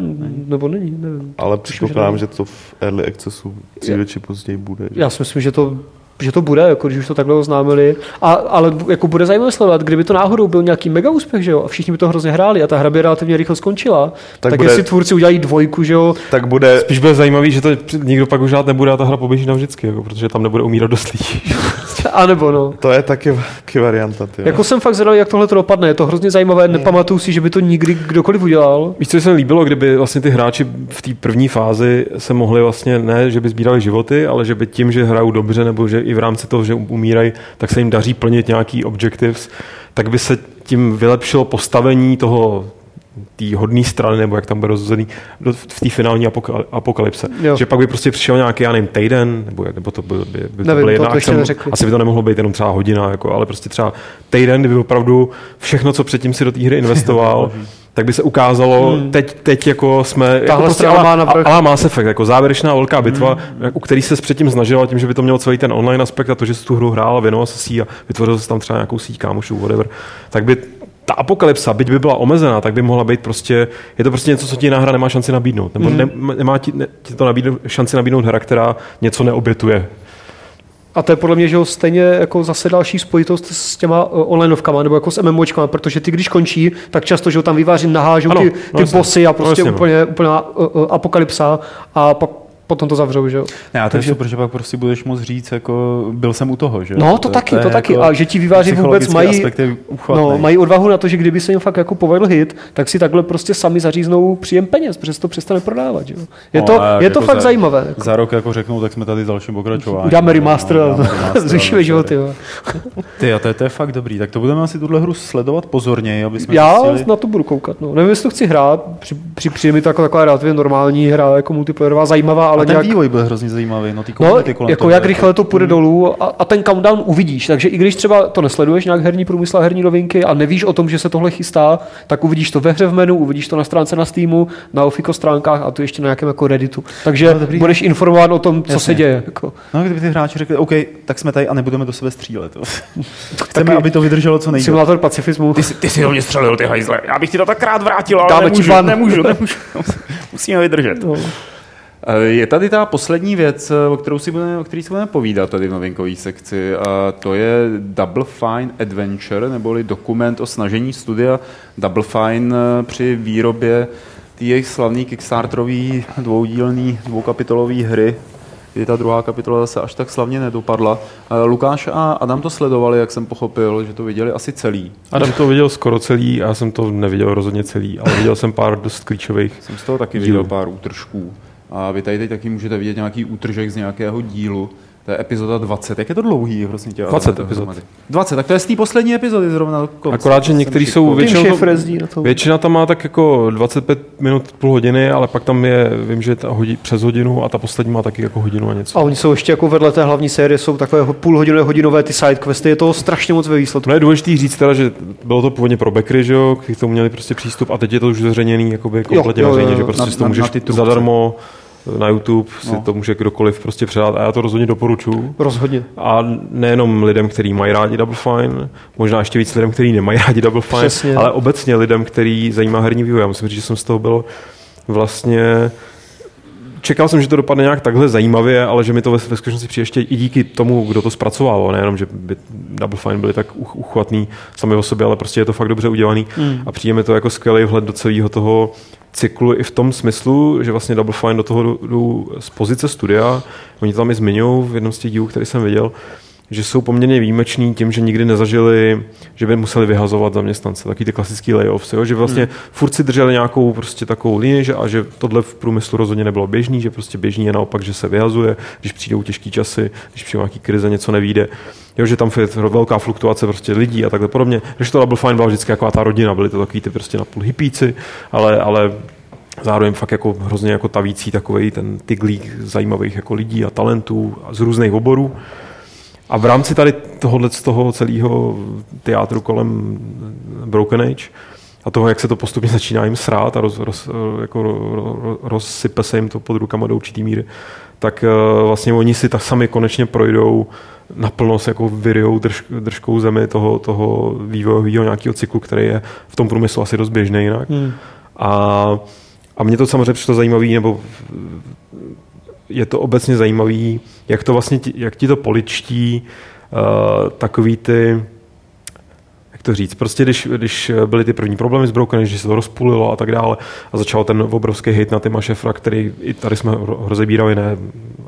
nebo není, nevím. Ale předpokládám, že to v early accessu dříve či později bude. Že? Já si myslím, že to... že to bude, jako když už to takhle oznámili. A, ale jako bude zajímavé sledovat, kdyby to náhodou byl nějaký mega úspěch, že jo, a všichni by to hrozně hráli a ta hra by relativně rychle skončila, tak, tak bude, jestli tvůrci udělají dvojku, že jo, tak bude... Spíš bude zajímavý, že to nikdo pak už hrát nebude a ta hra poběží navždycky, jako, protože tam nebude umírat dost lidí. A nebo no. To je taky, taky varianta. Tyjo. Jako jsem fakt zvědavý, jak tohle to dopadne. Je to hrozně zajímavé, nepamatuju si, že by to nikdy kdokoliv udělal. Víš, co se mi líbilo, kdyby vlastně ty hráči v té první fázi se mohli vlastně ne, že by sbírali životy, ale že by tím, že hrajou dobře nebo že i v rámci toho, že umírají, tak se jim daří plnit nějaký objectives, tak by se tím vylepšilo postavení toho té hodné strany, nebo jak tam bude rozhozený v té finální apokal- apokalypse. Jo. Že pak by prostě přišel nějaký, já nevím, týden, nebo, nebo to by, by, by nevím, to byla jedna akce. Asi by to nemohlo být jenom třeba hodina, jako, ale prostě třeba týden, kdyby opravdu všechno, co předtím si do té hry investoval, tak by se ukázalo, hmm. teď, teď jako jsme... Tahle jako prostě ala Mass Effect, jako závěrečná velká bitva, hmm. u který se předtím snažil tím, že by to mělo celý ten online aspekt a to, že jsi tu hru hrál a věnoval se si a vytvořil se tam třeba nějakou síť kámošů, whatever, tak by ta apokalypsa, byť by byla omezená, tak by mohla být prostě, je to prostě něco, co ti hra nemá šanci nabídnout, nebo hmm. ne, nemá ti, ne, ti to nabídnout, šanci nabídnout hra, která něco neobětuje. A to je podle mě, že ho stejně jako zase další spojitost s těma onlineovkama nebo jako s MMOčkama, protože ty, když končí, tak často, že ho tam vyváří, nahážou ano, ty, ty no jasný, bossy a prostě no jasný, úplně, úplná uh, uh, apokalypsa a pak potom to zavřou, že jo. Ne, a to je super, že pak prostě budeš moc říct, jako byl jsem u toho, že jo. No, to, to taky, to, to taky. Jako a že ti výváři vůbec mají, no, mají odvahu na to, že kdyby se jim fakt jako povedl hit, tak si takhle prostě sami zaříznou příjem peněz, protože to přestane prodávat, že jo. Je no, to, je jako to fakt za, zajímavé. Jako. Za rok jako řeknou, tak jsme tady v dalším pokračování. Dáme remaster, zvyšíme životy, jo. Ty, a to je, to je fakt dobrý. Tak to budeme asi tuhle hru sledovat pozorněji, aby jsme Já zjistili... na to budu koukat, no. Nevím, jestli to chci hrát, přijde mi to jako taková relativně normální hra, jako multiplayerová, zajímavá, ale a ten nějak... vývoj byl hrozně zajímavý, no, ty komunity no, kolem jako jak rychle to půjde dolů a, a ten countdown uvidíš, takže i když třeba to nesleduješ nějak herní průmysl a herní novinky a nevíš o tom, že se tohle chystá, tak uvidíš to ve hře v menu, uvidíš to na stránce na Steamu, na Ofiko stránkách a tu ještě na nějakém jako Redditu. Takže no, dobrý, budeš informován o tom, co jasně se děje. Jako. No, kdyby ty hráči řekli, OK, tak jsme tady a nebudeme do sebe střílet. Chceme, aby to vydrželo co nejdéle. Simulátor pacifismu. Ty, ty si do mě střelil, ty hajzle. Já bych ti to tak rád vrátil, ale nemůžu, nemůžu, nemůžu. Musíme vydržet. No. Je tady ta poslední věc, o které si budeme, o které si budeme povídat tady v novinkové sekci, a to je Double Fine Adventure, neboli dokument o snažení studia Double Fine při výrobě té jejich slavné kickstarterové dvoudílné dvoukapitolové hry, kdy ta druhá kapitola zase až tak slavně nedopadla. Lukáš a Adam to sledovali, jak jsem pochopil, že to viděli asi celý. Adam to viděl skoro celý, já jsem to neviděl rozhodně celý, ale viděl jsem pár dost klíčových Jsem z toho taky dílů. viděl pár útržků. A vy tady teď taky můžete vidět nějaký útržek z nějakého dílu. To je epizoda dvacet. Jak je to dlouhý? Prosím tě, dvacet epizod. dvacet, tak to je z té poslední epizody zrovna do konce. Akorát, že některý jsou většinou, to, většina tam má tak jako dvacet pět minut, půl hodiny, ale pak tam je, vím, že ta hodí, přes hodinu a ta poslední má taky jako hodinu a něco. A oni jsou ještě jako vedle té hlavní série, jsou takové půlhodinové, hodinové ty sidequesty, je toho strašně moc ve výsledku. No je důležitý říct teda, že bylo to původně pro backery, že jo, k tomu měli prostě přístup a teď je to už zveřejněný jakoby kompletně veřejně, že prostě si to můžeš zadarmo na YouTube si no. to může kdokoliv prostě předat a já to rozhodně doporučuji. Rozhodně. A nejenom lidem, kteří mají rádi Double Fine, možná ještě víc lidem, kteří nemají rádi Double Fine, přesně, ale obecně lidem, který zajímá herní vývoj. Já musím říct, že jsem z toho byl vlastně... Čekal jsem, že to dopadne nějak takhle zajímavě, ale že mi to ve, ve skutečnosti přijde ještě i díky tomu, kdo to zpracovával, nejenom, že by Double Fine byli tak uchvatný sami o sobě, ale prostě je to fakt dobře udělaný mm. a přijde mi to jako skvělý vhled do celého toho cyklu i v tom smyslu, že vlastně Double Fine do toho jdou z pozice studia, oni to tam i zmiňují v jednom z těch dílů, který jsem viděl, že jsou poměrně výjimeční tím, že nikdy nezažili, že by museli vyhazovat zaměstnance, taky ty klasický layoffs, jo? Že vlastně hmm. furt si drželi nějakou prostě takovou linii a že tohle v průmyslu rozhodně nebylo běžný, že prostě běžný je naopak, že se vyhazuje, když přijdou těžký časy, když přijde nějaký krize, něco nevíde, jo, že tam je velká fluktuace prostě lidí a takhle podobně, že to Double Fine byla vždycky jako ta rodina, byly to takový ty prostě napůl hippíci, ale, ale zároveň fakt jako hrozně jako tavící takovej ten tyglík zajímavých jako lidí a talentů z různých oborů. A v rámci tady tohohle z toho celého teátru kolem Broken Age a toho, jak se to postupně začíná jim srát a roz, roz, jako roz, rozsype se jim to pod rukama do určitý míry, tak vlastně oni si tak sami konečně projdou naplno s jako vyryjou drž, držkou zemi toho, toho vývojového nějakého cyklu, který je v tom průmyslu asi dost běžný jinak. Hmm. A, a mě to samozřejmě přišlo zajímavý, nebo je to obecně zajímavý, jak to vlastně, jak ti to poličtí uh, takový ty, jak to říct, prostě když, když byly ty první problémy s Broken, že se to rozpůlilo a tak dále a začal ten obrovský hejt na Tima Schafera, který i tady jsme rozebírali ne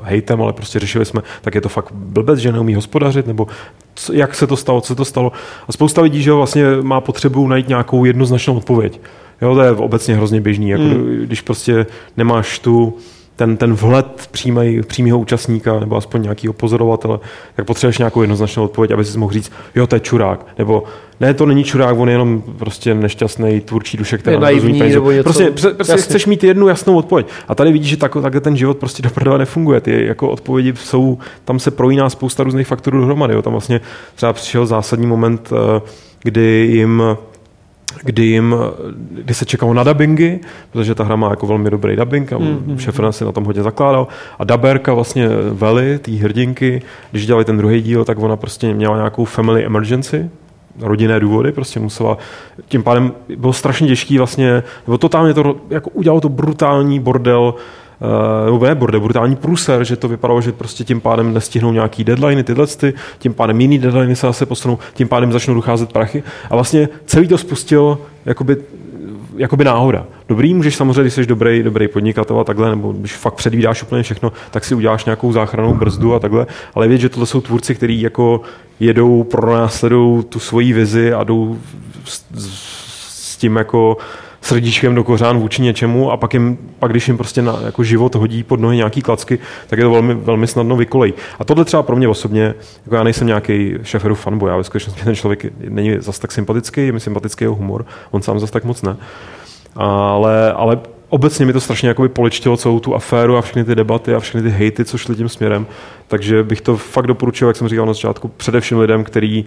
hejtem, ale prostě řešili jsme, tak je to fakt blbec, že neumí hospodařit, nebo co, jak se to stalo, co se to stalo. A spousta lidí, že vlastně má potřebu najít nějakou jednoznačnou odpověď. Jo, to je obecně hrozně běžný, jako mm. když prostě nemáš tu ten, ten vhled přímý, přímýho účastníka nebo aspoň nějakého pozorovatele, tak potřebuješ nějakou jednoznačnou odpověď, aby si mohl říct, jo, to je čurák, nebo ne, to není čurák, on je jenom prostě nešťastný tvůrčí duše, která nerozumí peníze. Prostě, prostě chceš mít jednu jasnou odpověď. A tady vidíš, že tak, takhle ten život prostě doprava nefunguje. Ty jako odpovědi jsou, tam se projíná spousta různých faktorů dohromady. Jo. Tam vlastně třeba přišel zásadní moment, kdy jim Kdy, jim, kdy se čekalo na dabingy, protože ta hra má jako velmi dobrý dabing a mm-hmm. Schafer se na tom hodně zakládal. A dabérka vlastně Veli, té hrdinky, když dělali ten druhý díl, tak ona prostě měla nějakou family emergency, rodinné důvody, prostě musela, tím pádem bylo strašně těžký vlastně, nebo totálně to, jako udělalo to brutální bordel, nebo ne bordel, brutální průser, že to vypadalo, že prostě tím pádem nestihnou nějaký deadliny, tyhle ty, tím pádem jiný deadliny se zase posunou, tím pádem začnou docházet prachy a vlastně celý to spustil jakoby, jakoby náhoda. Dobrý, můžeš samozřejmě, když jsi dobrý, dobrý podnikatel a takhle, nebo když fakt předvídáš úplně všechno, tak si uděláš nějakou záchrannou brzdu a takhle, ale vědět, že tohle jsou tvůrci, kteří jako jedou, pronásledují tu svoji vizi a jdou s, s tím jako srdíčkem do kořán vůči něčemu a pak, jim, pak když jim prostě na, jako život hodí pod nohy nějaký klacky, tak je to velmi, velmi snadno vykolej. A tohle třeba pro mě osobně, jako já nejsem nějaký Schaferův fanboy, já ve skutečnosti ten člověk není zas tak sympatický, je mi sympatický jeho humor, on sám zas tak moc ne. Ale, ale obecně mi to strašně jakoby poličtilo celou tu aféru a všechny ty debaty a všechny ty hejty, co šly tím směrem. Takže bych to fakt doporučil, jak jsem říkal na začátku, především lidem, který,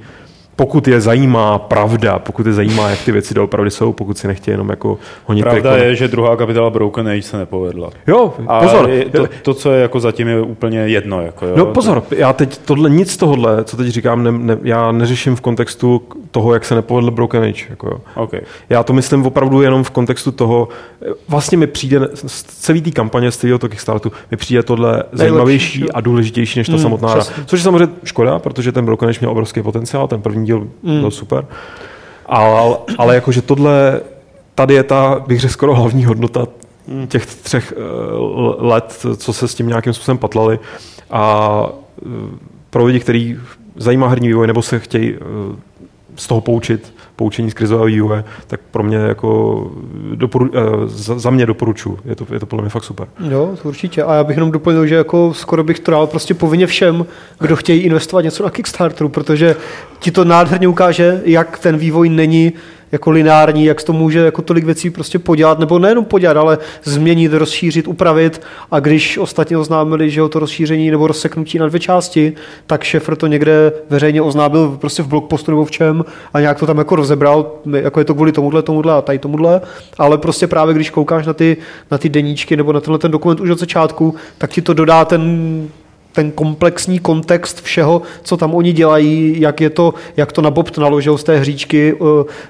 pokud je zajímá pravda, pokud je zajímá, jak ty věci doopravdy jsou, pokud si nechtějí jenom jako honit. Pravda je, že druhá kapitola Broken Age se nepovedla. Jo, pozor. A to, to, co je jako zatím, je úplně jedno. Jako, jo. No pozor, já teď tohle, nic z tohohle, co teď říkám, ne, ne, já neřeším v kontextu toho, jak se nepovedl Broken Age. Jako, jo. Okay. Já to myslím opravdu jenom v kontextu toho, vlastně mi přijde z celý té kampaně, z celého toho Kickstartu, mi přijde tohle nejlepší, zajímavější jo. a důležitější než ta mm, samotná hra. Což je samozřejmě škoda, protože ten Broken Age měl obrovský potenciál, ten první díl mm. byl super. Ale, ale jakože tohle, tady je ta, bych řekl, skoro hlavní hodnota těch třech uh, let, co se s tím nějakým způsobem patlali. A uh, pro lidi, který zajímá herní vývoj, nebo se chtějí uh, z toho poučit, poučení z krizového vývoje, tak pro mě jako doporu, za, za mě doporučuji. Je to, je to podle mě fakt super. Jo, určitě. A já bych jenom doplnil, že jako skoro bych to dal prostě povinně všem, kdo chtějí investovat něco na Kickstarteru, protože ti to nádherně ukáže, jak ten vývoj není jako lineární, jak to může jako tolik věcí prostě podělat, nebo nejenom podělat, ale změnit, rozšířit, upravit. A když ostatně oznámili, že to rozšíření nebo rozseknutí na dvě části, tak Schafer to někde veřejně oznámil prostě v blogpostu nebo v čem a nějak to tam jako rozebral, jako je to kvůli tomuhle, tomuhle a tady tomuhle, ale prostě právě když koukáš na ty, na ty deníčky nebo na tenhle ten dokument už od začátku, tak ti to dodá ten... ten komplexní kontext všeho, co tam oni dělají, jak je to, jak to na Bob naložil z té hříčky,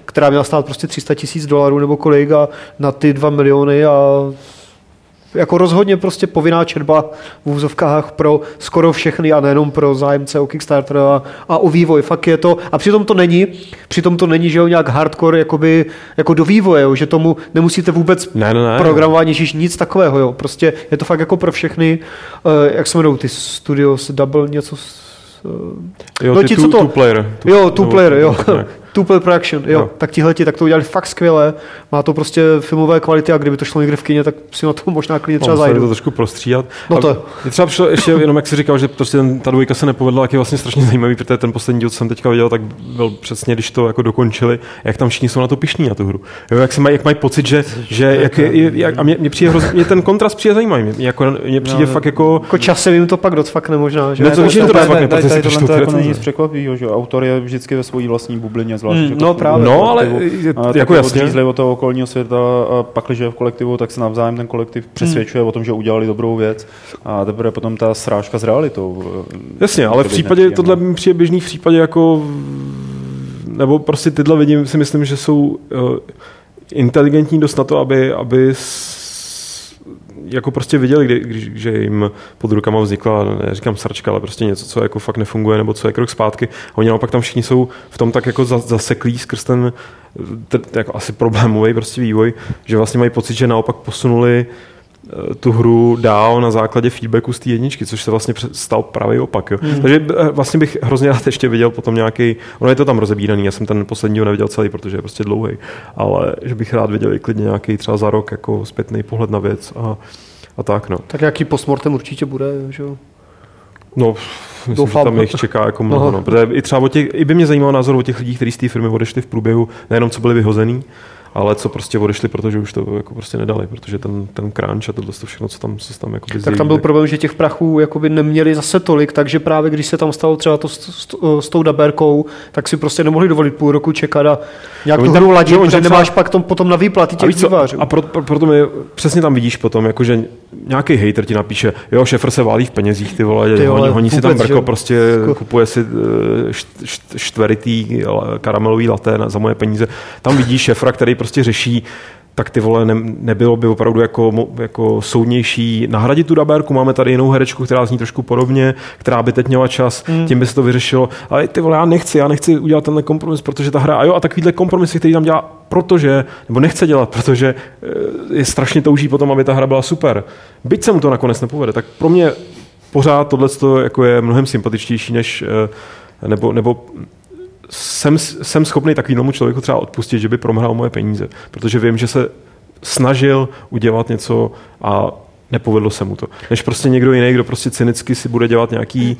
která měla stát prostě tři sta tisíc dolarů nebo kolik a na ty dva miliony a jako rozhodně prostě povinná četba v úzovkách pro skoro všechny a nejenom pro zájemce o Kickstarter a, a o vývoj. Fakt je to, a přitom to není, přitom to není, že jo, nějak hardcore jakoby, jako do vývoje, jo, že tomu nemusíte vůbec ne, ne, ne, programování, že nic takového, jo, prostě je to fakt jako pro všechny, uh, jak se jmenou ty studios, double něco, uh, jo, no, ty two, to, two player, two, jo, two player, jo, Tuple Production, jo, no. Tak tihleti, tak to udělali fakt skvěle, má to prostě filmové kvality a kdyby to šlo někde v kině, tak si na to možná klidně třeba no, zajdu. To trošku prostříhat. No to je. Třeba přišlo ještě, jenom jak jsi říkal, že prostě ten, ta dvojka se nepovedla, tak je vlastně strašně zajímavý, protože ten poslední díl, co jsem teďka viděl, tak byl přesně, když to jako dokončili, jak tam všichni jsou na to pyšní na tu hru. Jo, jak, se maj, jak mají pocit, že, že jak je, jak, a mě, mě přijde hrozně, mě ten kontrast přijde zajímavý, mě, jako, mě přijde no, fakt jako... Jako časem jim to pak docvakne možná, že? Ne, to, že to docvakne, protože si přečtu. Autor je vždycky ve své vlastní bublině. Zvlášť, mm, no právě. No, ale a, jako jasně. Odřízli od toho okolního světa a pak, když je v kolektivu, tak se navzájem ten kolektiv přesvědčuje mm. o tom, že udělali dobrou věc a teprve potom ta srážka s realitou. Jasně, ale v případě, nepříjemné. Tohle mi přijde běžný v případě jako, nebo prostě tyhle vidím, si myslím, že jsou uh, inteligentní dost na to, aby, aby s, jako prostě viděli, kdy, kdy, že jim pod rukama vznikla, ne, říkám sračka, ale prostě něco, co jako fakt nefunguje, nebo co je krok zpátky. A oni naopak tam všichni jsou v tom tak jako zaseklí skrz ten jako asi problémový prostě vývoj, že vlastně mají pocit, že naopak posunuli tu hru dál na základě feedbacku z té jedničky, což se vlastně stal pravý opak. Jo. Mm. Takže vlastně bych hrozně rád ještě viděl potom nějaký, ono je to tam rozebíraný, já jsem ten poslední ho neviděl celý, protože je prostě dlouhý, ale že bych rád viděl i klidně nějaký třeba za rok jako zpětný pohled na věc a, a tak. No. Tak nějaký postmortem určitě bude, že jo? No, myslím, doufám, že tam jich čeká jako mnoho. No. Protože i třeba těch, i by mě zajímal názor o těch lidí, kteří z té firmy odešli v průběhu, nejenom co byli vyhozený, ale co prostě odešli, protože už to jako prostě nedali, protože ten, ten crunch a tohle všechno, co tam se tam jako zjeví. Tak tam byl problém, že těch prachů jakoby neměli zase tolik, takže právě když se tam stalo třeba to s, s, s tou dabérkou, tak si prostě nemohli dovolit půl roku čekat a nějak no, tu hru ladit, protože třeba... nemáš pak tom, potom na výplaty těch vývářů. A proto pro, pro, pro mi přesně tam vidíš potom, jakože nějaký hejter ti napíše, jo, Schafer se válí v penězích, ty vole, ty vole honí, honí si tam brko, že? Prostě Zko... kupuje si čtveritý karamelový latte za moje peníze. Tam vidíš Schafera, který prostě řeší, tak ty vole, ne, nebylo by opravdu jako, jako soudnější nahradit tu dabérku, máme tady jinou herečku, která zní trošku podobně, která by teď měla čas, mm. tím by se to vyřešilo, ale ty vole, já nechci, já nechci udělat tenhle kompromis, protože ta hra, a jo, a takovýhle kompromisy, který tam dělá, protože, nebo nechce dělat, protože je strašně touží potom, aby ta hra byla super. Byť se mu to nakonec nepovede, tak pro mě pořád tohleto jako je mnohem sympatičtější, než nebo, nebo Jsem, jsem schopný takovýmu člověku třeba odpustit, že by promhrál moje peníze, protože vím, že se snažil udělat něco a nepovedlo se mu to. Než prostě někdo jiný, kdo prostě cynicky si bude dělat nějaký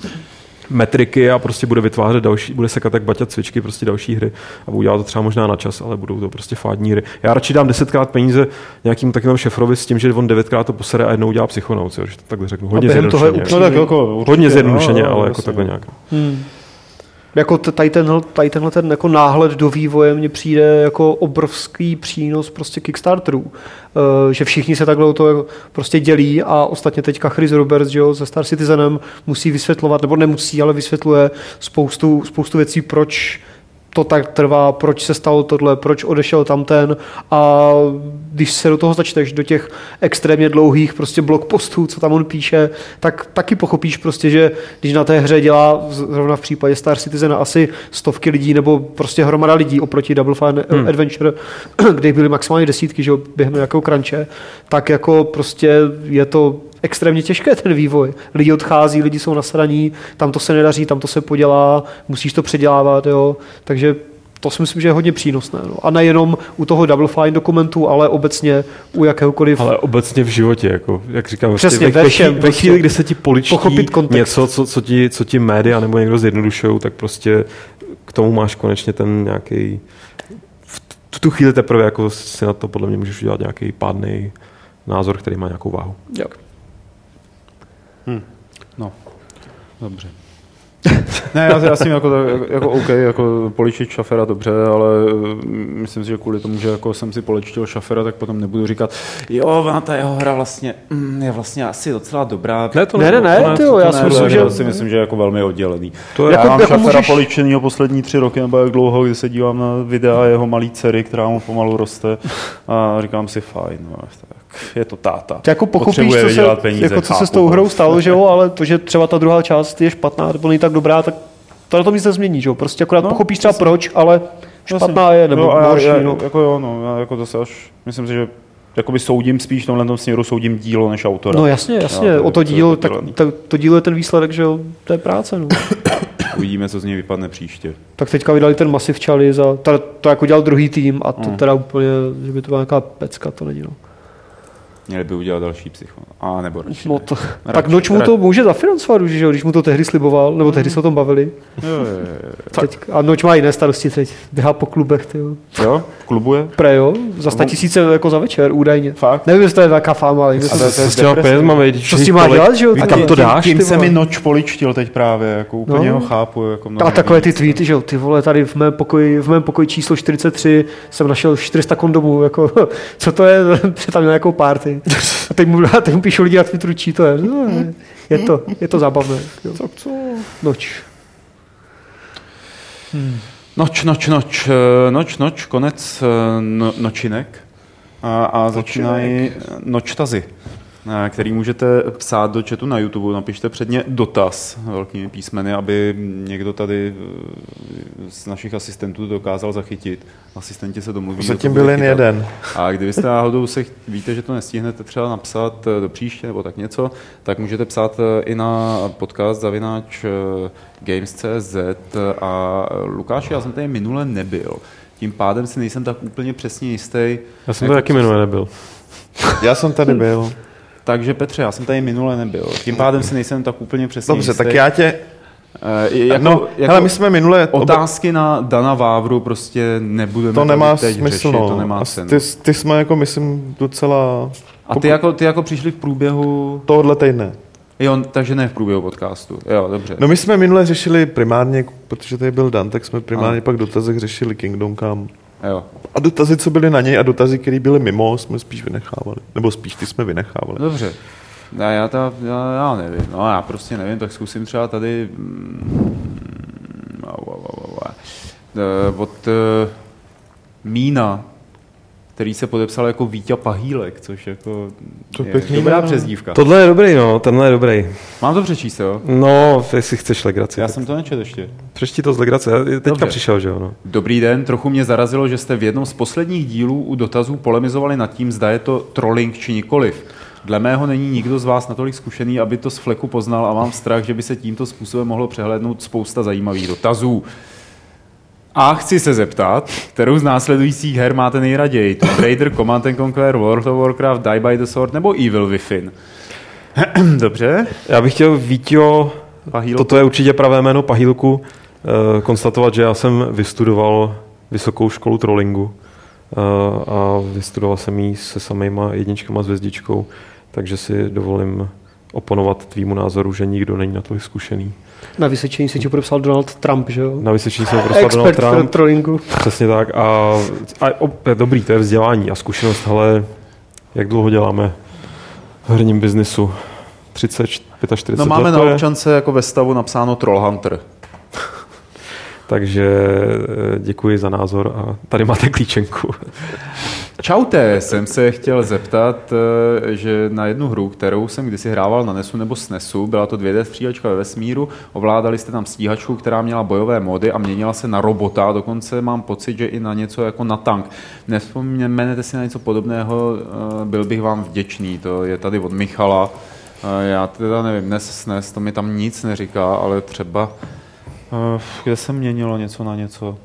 metriky a prostě bude vytvářet další, bude sekat tak baťat cvičky prostě další hry a udělá to třeba možná na čas, ale budou to prostě fádní hry. Já radši dám desetkrát peníze nějakým takovým Šefrovi s tím, že on devětkrát to posere a jednou udělá Psychonauts, jo, že to takhle řeknu. Hodně zjednodušeně. Úplně, no, tak jako, určitě, hodně zjednodušeně, no, ale jasný. Jako takhle nějak. Hmm. Jako tady tenhle, tady tenhle ten jako náhled do vývoje mně přijde jako obrovský přínos prostě Kickstarterů. E, že všichni se takhle to prostě dělí a ostatně teďka Chris Roberts, že jo, se Star Citizenem musí vysvětlovat, nebo nemusí, ale vysvětluje spoustu, spoustu věcí, proč to tak trvá, proč se stalo tohle, proč odešel tamten, a když se do toho začteš, do těch extrémně dlouhých prostě blog postů, co tam on píše, tak taky pochopíš prostě, že když na té hře dělá zrovna v případě Star Citizen asi stovky lidí nebo prostě hromada lidí oproti Double Fine hmm. Adventure, kde byly maximálně desítky, že během nějakého crunche, tak jako prostě je to extrémně těžké ten vývoj. Lidi odchází, lidi jsou nasraní, tam to se nedaří, tam to se podělá, musíš to předělávat, jo. Takže to si myslím, že je hodně přínosné. No. A nejenom u toho Double Fine dokumentu, ale obecně u jakéhokoliv... Ale obecně v životě, jako, jak říkám, přesně, ve, ve, všem, ve chvíli, kdy se ti poličtí něco, co, co, ti, co ti média nebo někdo zjednodušují, tak prostě k tomu máš konečně ten nějaký... V tu chvíli teprve jako si na to podle mě můžeš udělat nějaký pádnej názor, který má nějakou váhu. Jak? Hmm. No, dobře. Ne, já, já jsem jako, jako OK, jako poličit Schafera dobře, ale myslím si, že kvůli tomu, že jako jsem si poličil Schafera, tak potom nebudu říkat, jo, ta jeho hra vlastně je vlastně asi docela dobrá. Ne, to ne, ne, ne, ne, ty jo, já si myslím, že... si myslím, že je jako velmi oddělený. To já jako, mám jako Schafera můžeš... poličenýho poslední tři roky, nebo jak dlouho, když se dívám na videa jeho malý dcery, která mu pomalu roste, a říkám si, fajn, no, tak. Je to táta. Jako pochopíš, co se, peníze, jako co se s tou hrou stalo, že jo, ale to, že třeba ta druhá část je špatná, nebo není tak dobrá, tak to na tom nic nezmění, že jo. Prostě akorát no, pochopíš třeba jasný. Proč, ale špatná jasný. Je, nebo no, horší. Já, no. Jako jo, no, já jako zase až, myslím si, že jakoby soudím spíš v tomhle směru, soudím dílo než autora. No jasně, jasně, já, to o to dílo, tak, tak to dílo je ten výsledek, že jo, té práce, no. Uvidíme, co z něj vypadne příště. Tak teďka vydali ten Masiv Chalice za to jako dělal druhý tým a to mm. teda úplně, že by to byla nějaká pecka, to není, no. Měli by udělat další psycho. A nebo radši, no to, radši, tak Notch mu to může zafinancovat, že jo, když mu to tehdy sliboval, nebo tehdy se o tom bavili. Jo, jo, jo. Teď, a Notch má jiné starosti teď. Běhá po klubech, ty jo. Jo? Klubuje? Pre jo, za sta tisíce jako za večer, údajně. Fakt? Nevím, jestli to je nějaká fáma, ale... Co s tím má dělat, že jo? Kam to dáš? Tím se mi Notch poličtil teď právě, jako úplně ho chápu. A takové ty tweety, že jo, ty vole, tady v mém pokoji, v mém pokoji číslo čtyřicet tři jsem našel čtyři sta kondomů, jako, co to je, tam nějakou party. A teď mu, teď mu píšou lidi na Twitteru, čí to je. No, je, to, je to zábavné. Tak co? Notch. Hmm. Notch, Notch, Notch. Notch, Notch, konec no, nočinek. A, a začínají nočtazy, který můžete psát do chatu na YouTube. Napište předně dotaz velkými písmeny, aby někdo tady z našich asistentů dokázal zachytit. Asistenti se domluví. Zatím byl jen jeden. A kdybyste náhodou se víte, že to nestihnete třeba napsat do příště nebo tak něco, tak můžete psát i na podcast zavináč games tečka cz. A Lukáši, já jsem tady minule nebyl. Tím pádem si nejsem tak úplně přesně jistý. Já jsem to taky minule nebyl. Já jsem tady byl. Takže Petře, já jsem tady minule nebyl. Tím pádem si nejsem tak úplně přesně Dobře, jistý. Tak já tě... E, jako, no, jako hele, my jsme minule... Otázky na Dana Vávru prostě nebudeme to nemá teď smysl, řešit, no. To nemá cenu. Ty, ty jsme jako, myslím, docela... A ty jako, ty jako přišli v průběhu... Tohle týdne. Jo, takže ne v průběhu podcastu. Jo, dobře. No my jsme minule řešili primárně, protože tady byl Dan, tak jsme primárně a. pak dotazek řešili Kingdom Come. Jo. A dotazy, co byly na něj a dotazy, které byly mimo, jsme spíš vynechávali. Nebo spíš ty jsme vynechávali. Dobře. Já, já, ta, já, já nevím. No, já prostě nevím, tak zkusím třeba tady od Mína, který se podepsal jako Víťa Pahýlek, což jako to je pěkný, dobrá no. přezdívka. Tohle je dobrý, no, tenhle je dobrý. Mám to přečíst, jo? No, jestli chceš legraci. Já tak... jsem to nečet ještě. Přečti to z legrace, teďka Dobře. Přišel, že jo? No. Dobrý den, trochu mě zarazilo, že jste v jednom z posledních dílů u dotazů polemizovali nad tím, zda je to trolling či nikoliv. Dle mého není nikdo z vás natolik zkušený, aby to z fleku poznal a mám strach, že by se tímto způsobem mohlo přehlédnout spousta zajímavých dotazů. A chci se zeptat, kterou z následujících her máte nejraději? Tomb Raider, Command and Conquer, World of Warcraft, Die by the Sword nebo Evil Within? Dobře. Já bych chtěl Víťo Pahýlku. Toto je určitě pravé jméno Pahýlku. E, konstatovat, že já jsem vystudoval vysokou školu trollingu e, a vystudoval jsem ji se samýma jedničkama s hvězdičkou, takže si dovolím oponovat tvýmu názoru, že nikdo není na to zkušený. Na Vysočině se ti podepsal Donald Trump, že jo? Na Vysočině se podepsal Donald Trump. Expert trollingu. Přesně tak. A, a opět, dobrý, to je vzdělání a zkušenost, ale jak dlouho děláme v herním biznisu? třicet, čtyřicet pět No máme na občance jako ve stavu napsáno Trollhunter. Takže děkuji za názor a tady máte klíčenku. Čaute, jsem se chtěl zeptat, že na jednu hru, kterou jsem kdysi hrával na Nesu nebo Snesu, byla to dvě dé střílečka ve vesmíru, ovládali jste tam stíhačku, která měla bojové mody a měnila se na robota, dokonce mám pocit, že i na něco jako na tank. Nevzpomněte si na něco podobného, byl bych vám vděčný, to je tady od Michala. Já teda nevím, Nes, Snes, to mi tam nic neříká, ale třeba kde se měnilo něco na něco?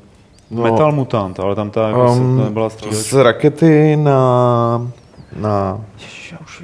No, Metal Mutant, ale tam ta jako um, nebyla střílečka. Z rakety na, na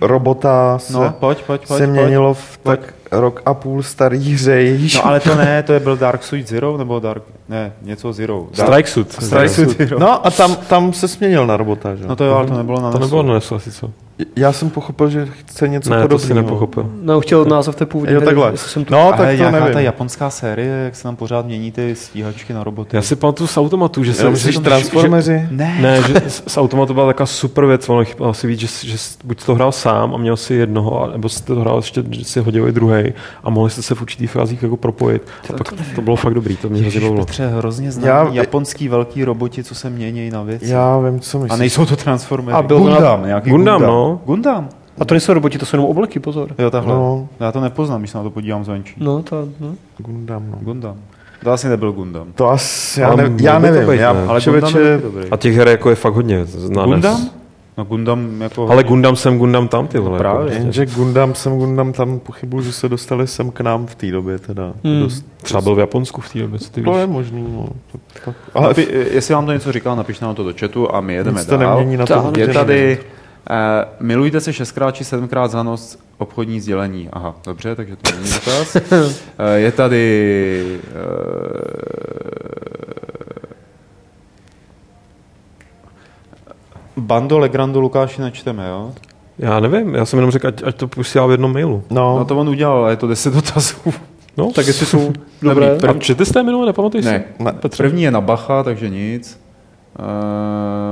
robota se, no, pojď, pojď, pojď, se měnilo v pojď. Tak rok a půl starý řejiš. No ale to ne, to je byl Dark Suit Zero, nebo Dark, ne, něco Zero. Dark, Strike Suit. Strike Suit Zero. No a tam, tam se směnil na robota, že? No to jo, ale to nebylo na Nesu. To nebylo na Nesu asi co. Já jsem pochopil, že chce něco podobného. Ne, to si nepochopil. No, chtěl od název té původní. Jo, takhle. Jsem to... No, tak ale to nevím. Ale ta japonská série, jak se tam pořád mění ty stíhačky na roboty. Já si pamatuju z Automatu, že jsem... Že Transformeři? Ne. Ne, že z Automatu byla taková super věc. Ono chtěl si víc, že, že buď to hrál sám a měl si jednoho, nebo si to hrál ještě, že si hodil i druhej a mohli jste se v určitých frázích jako propojit. A pak to, to bylo fakt dobrý, to mě hrozně bavilo. Petře, hrozně znám japonský velký roboti, co se mění na věci. Já vím, co myslím. A nejsou to Transformeři. A byl Gundam, nějaký Gundam. No. Gundam. A to nejsou roboti, to jsou jenom obleky, pozor. Jo, takhle. No. Já to nepoznám, když se na to podívám zvenčí. No, to, no. Gundam, no. Gundam. To asi nebyl Gundam. To asi, já, ne, já nevím. Být, já, ne. Ale Gundam je dobrý. A těch her jako je fakt hodně. Znánes. Gundam? No Gundam jako... Ale Gundam jsem Gundam tam, ty vole. Právě. Jako, jenže Gundam jsem Gundam tam, pochybuji, že se dostali sem k nám v té době teda. Hmm. Dost, třeba byl v Japonsku v té době, co ty víš? To je možný, no. Tak. Ale Napi, jestli vám to něco říká, napište nám to do chatu a my jedeme dál. Je tady... Uh, milujte se šestkrát či sedmkrát za noc obchodní sdělení. Aha, dobře, takže to není dotaz. Uh, je tady... Uh, Bando Legrandu Lukáši nečteme, jo? Já nevím, já jsem jenom řekl, ať, ať to posílá v jednom mailu. No. No to on udělal, je to deset dotazů. No, tak jestli jsou dobré. První, první... A četli jste minulé, nepamatuji ne, si. Ne, první je na Bacha, takže nic.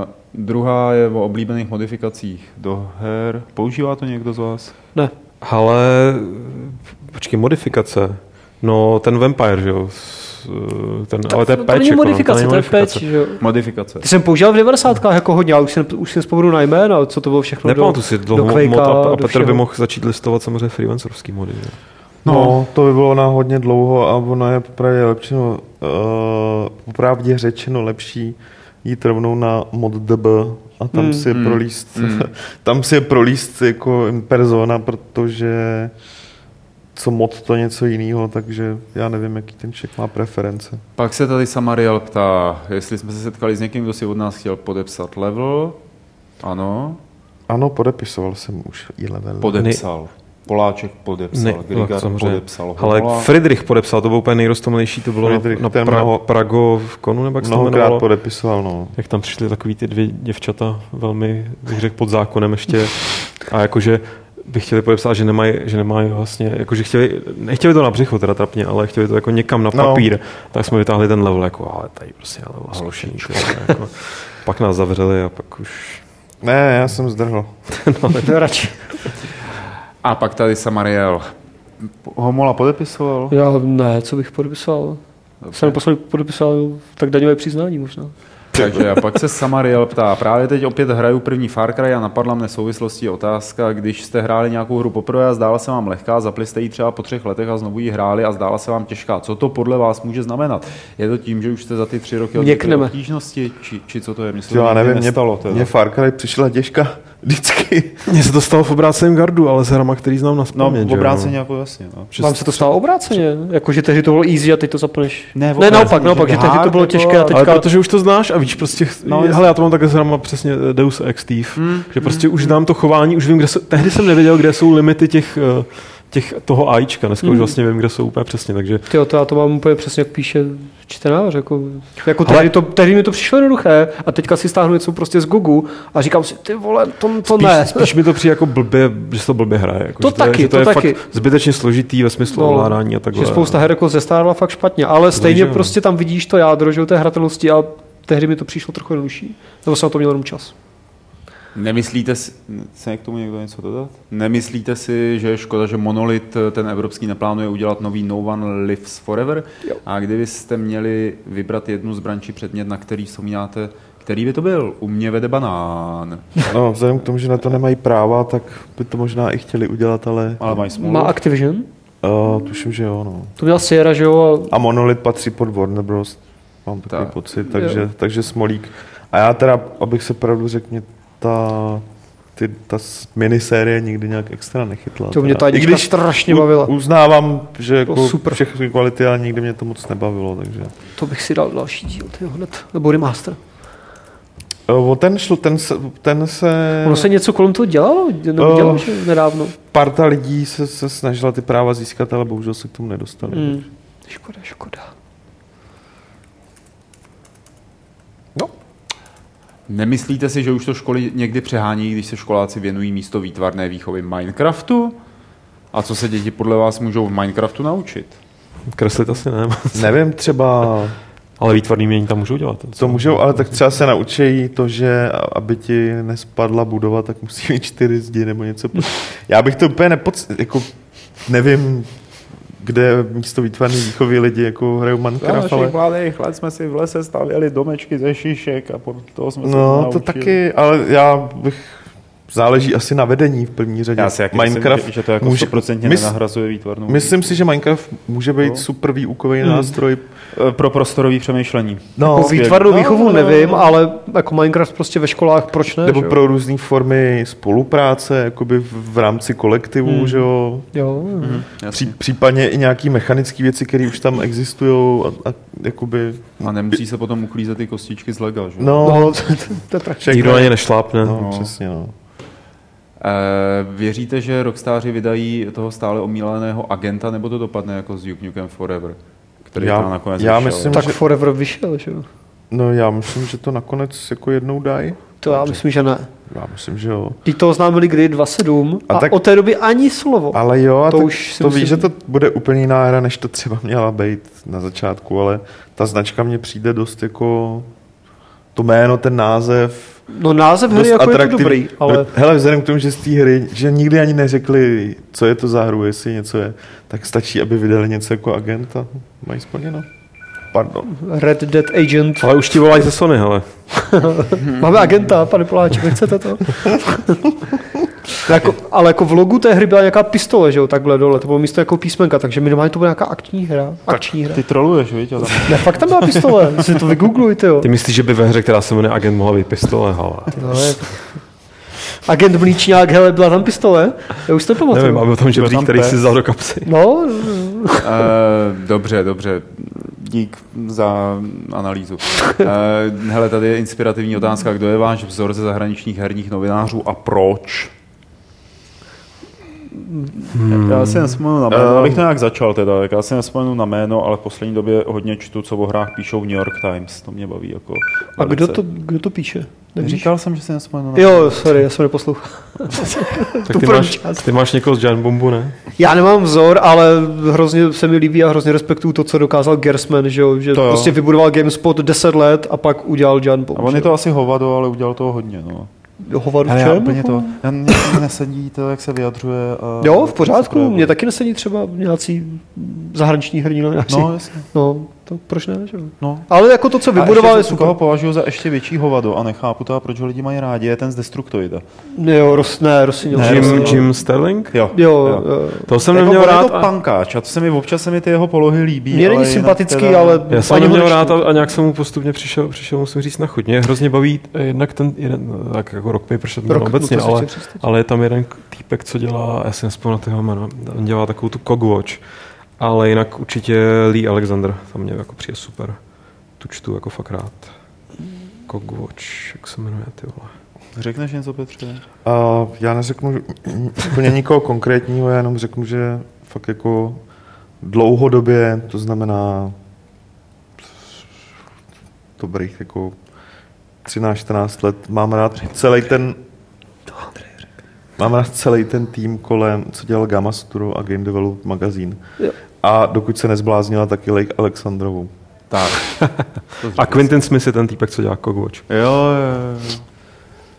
Uh, druhá je o oblíbených modifikacích do her. Používá to někdo z vás? Ne. Ale, počkej, modifikace. No, ten Vampire, že jo? Ten, ale to je patch. To není modifikace, to je patch, že jo? Modifikace. Ty jsem používal v devadesátkách jako hodně, ale už si, už si nespomenu na jména, co to bylo všechno. Nepamatuji si dlouho do Quakea, mod a, a Petr by mohl začít listovat samozřejmě freelancerovský mody, že? No, no, to by bylo na hodně dlouho a ono je popravdě lepší, uh, popravdě řečeno lepší jít rovnou na mod dé bé a tam mm. si je prolíst, mm. tam si je prolíst jako persona, protože co mod to něco jiného, takže já nevím, jaký ten člověk má preference. Pak se tady Samariel ptá, jestli jsme se setkali s někým, kdo si od nás chtěl podepsat level. Ano. Ano, podepisoval jsem už i level. Podepsal. Poláček podepsal, ne, Grigar podepsal. Ale Friedrich podepsal, to byl úplně nejroztomilejší, to bylo Friedrich, na, na pra, Prago v Konu, nebo jak se to jmenovalo. Podepisoval, no. Jak tam přišly takový ty dvě děvčata, velmi, bych řekl, pod zákonem ještě. A jakože by chtěli podepsat, že nemají, že nemají vlastně, jakože chtěli, nechtěli to na břicho teda trapně, ale chtěli to jako někam na papír. No. Tak jsme vytáhli ten level, jako ale tady prostě level slušení. Jako, pak nás zavřeli a pak už... Ne, já jsem zdrhl. No, to radši. A pak tady Samariel. Homola podepisoval? Já ne, co bych podepisoval? Dobře. Jsem poslal, podepisoval tak daňové přiznání možná. Takže a pak se Samariel ptá, právě teď opět hraju první Far Cry a napadla mne souvislostí otázka, když jste hráli nějakou hru poprvé a zdála se vám lehká, zapli jste ji třeba po třech letech a znovu ji hráli a zdála se vám těžká. Co to podle vás může znamenat? Je to tím, že už jste za ty tři roky odměli obtížnosti, či, či co to je? Myslím, já nevím, nestalo, mě, mě Far Cry přišla těžká vždycky. Mně se to stalo v obráceném gardu, ale s hrama, který znám na vzpomínku. No, obráceně, jako jasně. No. Vám se to stalo obráceně, jakože tehdy to bylo easy a teď to zapneš. Ne, ne naopak, naopak, že tehdy to bylo těžké a teďka... Ale protože už to znáš a víš prostě, no, hele, já to mám takhle s hrama přesně Deus Ex Thief, mm, že prostě mm, už znám to chování, už vím, kde se, tehdy jsem nevěděl, kde jsou limity těch... těch toho AIčka. Dneska mm. už vlastně vím, kde jsou úplně přesně, takže... Tyjo, to já to mám úplně přesně, jak píše čtenář, jako... jako ale... tehdy, to, tehdy mi to přišlo jednoduché a teďka si stáhnu něco prostě z Gogu a říkám si, ty vole, to, to spíš, ne. Spíš mi to přijde jako blbě, že se to blbě hraje. Jako, to že taky, to, že to, to je taky. Fakt zbytečně složitý ve smyslu ovládání no, a takhle. Že spousta her jako zestárla fakt špatně, ale stejně Zlížeme. Prostě tam vidíš to jádro, že té hratelnosti a tehdy mi to přišlo trochu jednodušší. Nebo jsem na to měl jenom čas. Nemyslíte si, chce k tomu někdo něco dodat? Nemyslíte si, že je škoda, že Monolith, ten evropský, neplánuje udělat nový No One Lives Forever? Jo. A kdybyste měli vybrat jednu z brančí předmět, na který vzpomínáte, který by to byl? U mě vede banán. No, vzhledem k tomu, že na to nemají práva, tak by to možná i chtěli udělat, ale... Ale mají smůlu. Má Activision? Uh, tuším, že jo, no. To byla Sierra, že jo? A Monolith patří pod Warner Bros. Mám takový tak. pocit, takže, takže Smolík. A já teda, abych se pravdu řekl, mě ta, ty, ta minisérie nikdy nějak extra nechytla. To mě ta jednička I když strašně bavila. U, uznávám, že jako všechny kvality, ale nikdy mě to moc nebavilo. Takže. To bych si dal další díl, tyjo, hned. Nebo remaster. O ten šlo, ten se, ten se... Ono se něco kolem toho dělalo? Nebo dělalo, že nedávno? Parta lidí se, se snažila ty práva získat, ale bohužel se k tomu nedostali. Hmm. Škoda, škoda. No. Nemyslíte si, že už to školy někdy přehání, když se školáci věnují místo výtvarné výchovy Minecraftu? A co se děti podle vás můžou v Minecraftu naučit? Kreslit asi ne. Nevím, třeba... Ale výtvarný mění tam můžou dělat. To můžou, ale tak třeba se naučí to, že aby ti nespadla budova, tak musí mít čtyři zdi nebo něco. Já bych to úplně nepoc... Jako, nevím, kde místo výtvarný výchovy lidi jako hrajou Minecraft. Za našich mladých let jsme si v lese stavěli domečky ze šišek a podle toho jsme no, se naučili. No, to taky, ale já bych... Záleží asi na vedení v první řadě. Já si jak Minecraft myslím, že to jako může, sto procent nenahrazuje výtvarnou. Myslím si, že Minecraft může být no. super výukový nástroj mm. pro prostorové přemýšlení. No, jako výtvarnou výchovu no, nevím, no, no. ale jako Minecraft prostě ve školách proč ne? Nebo pro různé formy spolupráce, jakoby v rámci kolektivu, mm. že jo. jo mm. Pří, případně i nějaký mechanické věci, které už tam existují a, a jakoby a nemusí se potom uklízet ty kostičky z lega, že? No, no to je nikdo ani nešlápne. No, přesně, no. Věříte, že rockstáři vydají toho stále omílaného agenta, nebo to dopadne jako s Duke Nukem Forever, který já, tam nakonec já vyšel? Myslím, tak že... Forever vyšel, že jo? No já myslím, že to nakonec jako jednou dají. To já myslím, že ne. Já myslím, že jo. Ty to oznámili kdy dva sedm a, a tak... od té doby ani slovo. Ale jo, to, už to myslím... víš, že to bude úplně jiná hra, než to třeba měla být na začátku, ale ta značka mně přijde dost jako to jméno, ten název. No název hry jako atraktiv... je to dobrý, ale... Hele, vzhledem k tomu, že z té hry, že nikdy ani neřekli, co je to za hru, jestli něco je, tak stačí, aby vydali něco jako agenta. Mají splněno. Pardon. Red Dead Agent. Ale už ti volají ze Sony, hele. Máme agenta, pane Poláček, nechcete to? jako, ale jako v logu té hry byla nějaká pistole, že jo, takhle dole, to bylo místo jako písmenka, takže minimálně to byla nějaká akční hra. Akční hra. Ty troluješ, víš? Ne, fakt tam byla pistole, si to vygooglujte, jo. Ty myslíš, že by ve hře, která se jmenuje Agent, mohla být pistole, hele. No, Agent Mlíčňák, hele, byla tam pistole? Já už to nepamatuju. Nevím, aby o tom žebřík, který si vzal do kapsy. No. uh, dobře, dobře. Dík za analýzu. Uh, hele, tady je inspirativní otázka. Kdo je váš vzor ze zahraničních herních novinářů a proč? Hmm. Já si nespomenu na jméno, abych nějak začal teda, já si nespomenu na jméno, ale v poslední době hodně čtu, co o hrách píšou v New York Times, to mě baví jako a kdo to, kdo to píše? Nevíš? Říkal jsem, že si nespomenu na jméno. Jo, sorry, já jsem neposlouchal. Tak ty máš, ty máš někoho z Giant Bombu, ne? Já nemám vzor, ale hrozně se mi líbí a hrozně respektuju to, co dokázal Gersman, že, jo? Že prostě jo. Vybudoval GameSpot deset let a pak udělal Giant Bomb. A on je to asi hovado, ale udělal toho hodně, no. Hovadu čem? Já úplně to, já mě nesedí to, jak se vyjadřuje. A jo, v pořádku, mě taky nesedí třeba nějací zahraniční herní novináři. No, jasně. No, to proč ne, že? No. Ale jako to, co vybudoval, je super. Koho považuji za ještě větší hovado a nechápu to, a proč ho lidi mají rádi, je ten z Destructoida. Jo, Ros, ne, Rosinil. Ne, Jim, Rosinil. Jim Sterling? Jo. jo, jo. jo. To jsem jako neměl rád. Je to a... pankáč a to se mi, občas se mi ty jeho polohy líbí. Mě není sympatický, teda... ale... Já jsem neměl rád a nějak jsem mu postupně přišel, přišel musím říct, na chuť. Mě hrozně baví jednak ten jeden, tak jako Rock Paper Shotgun obecně, ale, ale je tam jeden týpek, co dělá, já si nespomínám na toho jména, on dělá takovou tu Cogwatch. Ale jinak určitě Lee Alexander, tam mě jako přijde super. Tu čtu jako fakt rád. Cogwatch, jak se jmenuje, ty vole. Řekneš něco, Petře? Uh, já neřeknu úplně nikoho konkrétního, já jenom řeknu, že fakt jako dlouhodobě, to znamená dobrých jako třináct čtrnáct let, mám rád celý ten mám rád celý ten tým kolem, co dělal Gamasturu a Game Develop magazín. Jo. A dokud se nezbláznila, taky Lee Alexandrovou. Tak. A Quentin Smith je ten týpek, co dělá Cogwatch. Jo, jo, jo.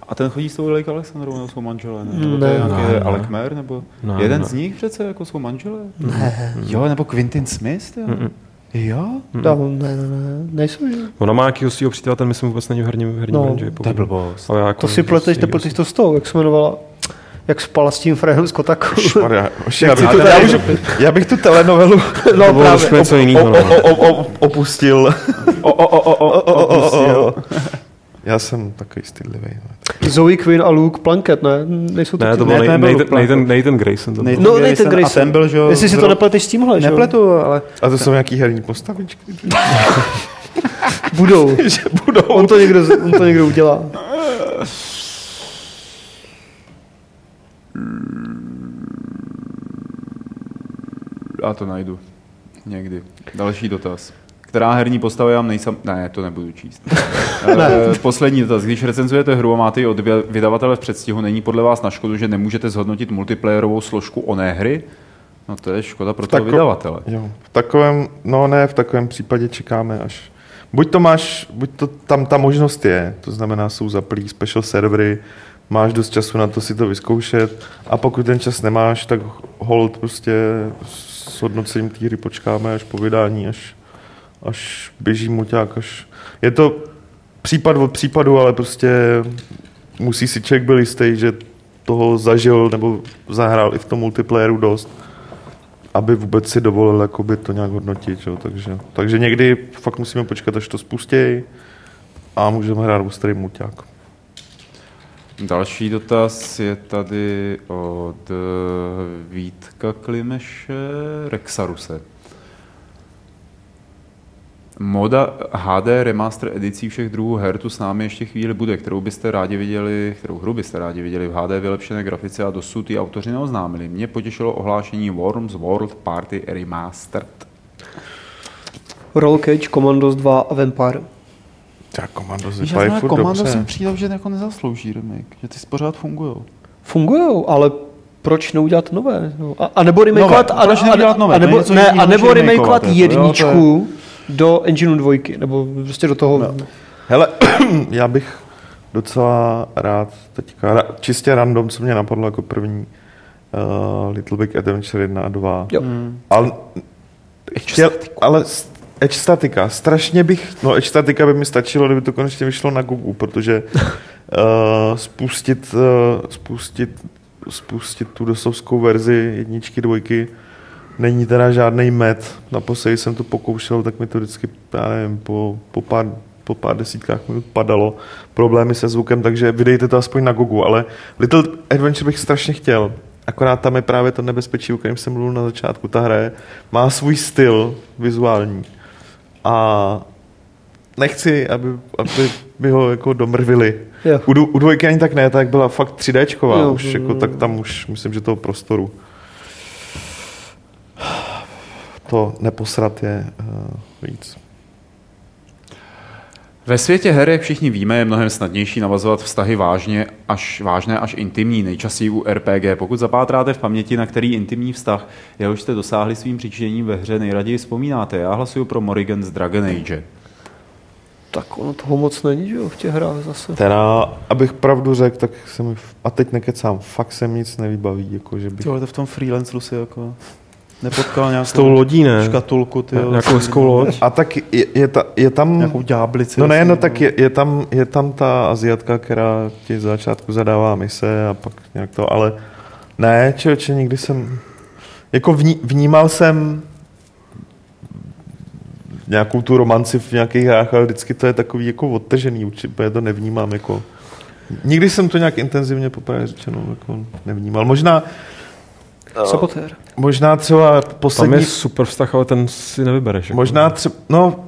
A ten chodí s tou Lee Alexandrovou, nebo jsou manželé? Ne? Nebo to je nějaký ne, Alec Mayer, nebo ne, jeden ne. z nich přece, jako jsou manželé? Ne. Jo, nebo Quentin Smith, jo? Mm-mm. Jo? Mm. Ne, ne, ne, nejsou, že? Ona má nějakýho svýho přítela, ten myslím vůbec není v herním branži. No, to je blbost. Jako to si pleteš, to pleteš to s tou, jak se jmenovala? Jak spala s tím Fredem z Kotaku. Šmarja, já, bych já, bych, já bych tu telenovelu no, právě, op, jinýho, o, o, o, o, opustil. O, o, o, o, o, opustil. Já jsem takový stydlivý. Zoe Quinn a Luke Plunkett, ne? Nejsou ne, to byl ne, Nathan, Nathan Grayson. To byl. Nathan, no, Nathan Grayson. Grayson. A ten byl, že jo? Jestli si to nepleteš s tímhle, že jo? Nepletu, ale... A to jsou nějaký herní postavičky. Budou. Budou. On to někdo, on to někdo udělá. Já to najdu. Někdy. Další dotaz. Která herní postava já mám nejsam... Ne, to nebudu číst. Ne. Poslední dotaz. Když recenzujete hru a máte ji od vydavatele v předstihu, není podle vás na škodu, že nemůžete zhodnotit multiplayerovou složku oné hry? No to je škoda pro toho tako... vydavatele. Jo. V takovém... No ne, v takovém případě čekáme až... Buď to máš... Buď to tam ta možnost je. To znamená, jsou zaplý special servery, máš dost času na to si to vyzkoušet a pokud ten čas nemáš, tak hold prostě s hodnocením té hry počkáme až po vydání, až, až běží moťák, až... Je to případ od případu, ale prostě musí si člověk byl jistý, že toho zažil nebo zahrál i v tom multiplayeru dost, aby vůbec si dovolil jakoby to nějak hodnotit, jo? Takže, takže někdy fakt musíme počkat, až to spustěj a můžeme hrát ostrý moťák. Další dotaz je tady od Vítka Klimeše, Rexaruse. Moda há dé remaster edicí všech druhů her tu s námi ještě chvíli bude, kterou byste rádi viděli, kterou hru byste rádi viděli v há dé vylepšené grafice a dosud ji autoři neoznámili. Mě potěšilo ohlášení Worms World Party Remastered. Roll Cage, Commandos dva a Vampire. Tak Commandos vypadají furt dobře. Commandos si přijde, že jako nezaslouží remake, že ty pořád fungujou. Fungujou, ale proč neudělat nové? No, a, a nebo remakeovat a, a, a nebo, ne, ne, a nebo remakeovat jedničku je... do engineu dvojky, nebo prostě do toho. No. Hele, já bych docela rád teďka, ra, čistě random, co mě napadlo jako první, uh, Little Big Adventure jedna a dva. Jo. Hmm. Ale, chtěl, ale Edge Statica. Strašně bych... No Edge Statica by mi stačilo, kdyby to konečně vyšlo na Google, protože uh, spustit, uh, spustit, spustit tu dosovskou verzi jedničky, dvojky není teda žádnej med. Naposledy jsem to pokoušel, tak mi to vždycky, já nevím, po, po, pár, po pár desítkách minut padalo. Problémy se zvukem, takže vydejte to aspoň na Google. Ale Little Adventure bych strašně chtěl. Akorát tam je právě to nebezpečí, o kterém jsem mluvil na začátku. Ta hra má svůj styl vizuální. A nechci, aby, aby by ho jako domrvili. U, u dvojky ani tak ne, tak byla fakt tři déčková. Jo, už, jo, jako, jo. Tak tam už myslím, že toho prostoru. To neposrat je uh, víc. Ve světě her, jak všichni víme, je mnohem snadnější navazovat vztahy vážně až, vážné až intimní, nejčastěji u er pé gé. Pokud zapátráte v paměti, na který intimní vztah, jehož jste dosáhli svým přičiněním ve hře, nejraději vzpomínáte. Já hlasuju pro Morrigan z Dragon Age. Tak ono toho moc není, že jo, v těch hrách zase. Teda, abych pravdu řekl, tak se mi... A teď nekecám, fakt se mi nic nevybaví, jako že bych... Ty vole, to v tom freelanceru si jako... Nepotkal nějakou lodí, ne? Škatulku, tyjo. Nějakou hezkou loď. A tak je, je, ta, je tam... Nějakou ďáblici. No ne, no tak je, je, tam, je tam ta Aziatka, která ti z začátku zadává mise a pak nějak to, ale ne, člověče, nikdy jsem... Jako vní, vnímal jsem nějakou tu romanci v nějakých hrách, ale vždycky to je takový jako odtržený, určitě to nevnímám jako... Nikdy jsem to nějak intenzivně poprvé řečeno jako nevnímal. Možná... Sabotér. Možná třeba poslední... Tam je super vztah, ale ten si nevybereš. Možná třeba... No,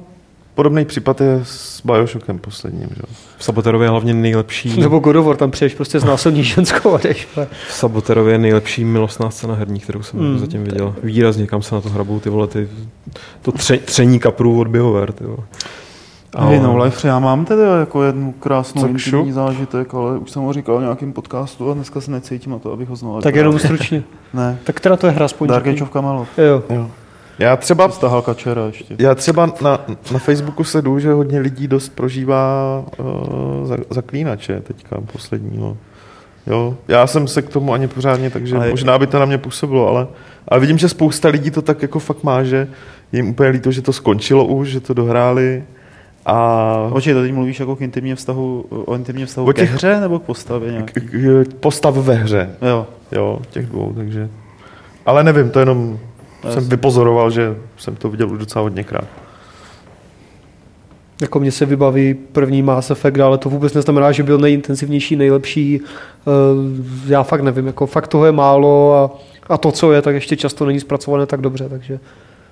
Podobný případ je s Bioshockem posledním, že? V Sabotérově je hlavně nejlepší... Nebo God of War, tam přijdeš prostě znásilní ženskou a jdeš. V Sabotérově je nejlepší milostná scéna herní, kterou jsem mm, zatím viděl. Tak. Výrazně, kam se na to hrabou, ty vole, ty... To tře, tření kaprů od Bioware, ty vole. A... Hey, no life, já mám teda jako jednu krásnou intimní zážitek, ale už jsem ho říkal v nějakém podcastu a dneska se necítím na to, abych ho znovu... Tak jenom stručně. Ne. Tak teda to je hra spojitý. Dark Age of Camelot. Jo. Jo. Já třeba, ještě. já třeba na, na Facebooku sleduju, že hodně lidí dost prožívá uh, zaklínače teďka posledního. Jo? Já jsem se k tomu ani pořádně, takže ale možná by to na mě působilo, ale, ale vidím, že spousta lidí to tak jako fakt má, že jim úplně líto, že to skončilo už, že to dohráli. A... Oči, tady mluvíš jako k intimním vztahu, o intimním vztahu těch... ke hře nebo k postavě nějaký? K, k, postav ve hře. Jo. Jo, těch dvou, takže. Ale nevím, to jenom... Jsem vypozoroval, že jsem to viděl už docela hodněkrát. Jako mně se vybaví první Mass Effect, ale to vůbec neznamená, že byl nejintenzivnější, nejlepší. Já fakt nevím, jako fakt toho je málo a, a to, co je, tak ještě často není zpracované tak dobře, takže...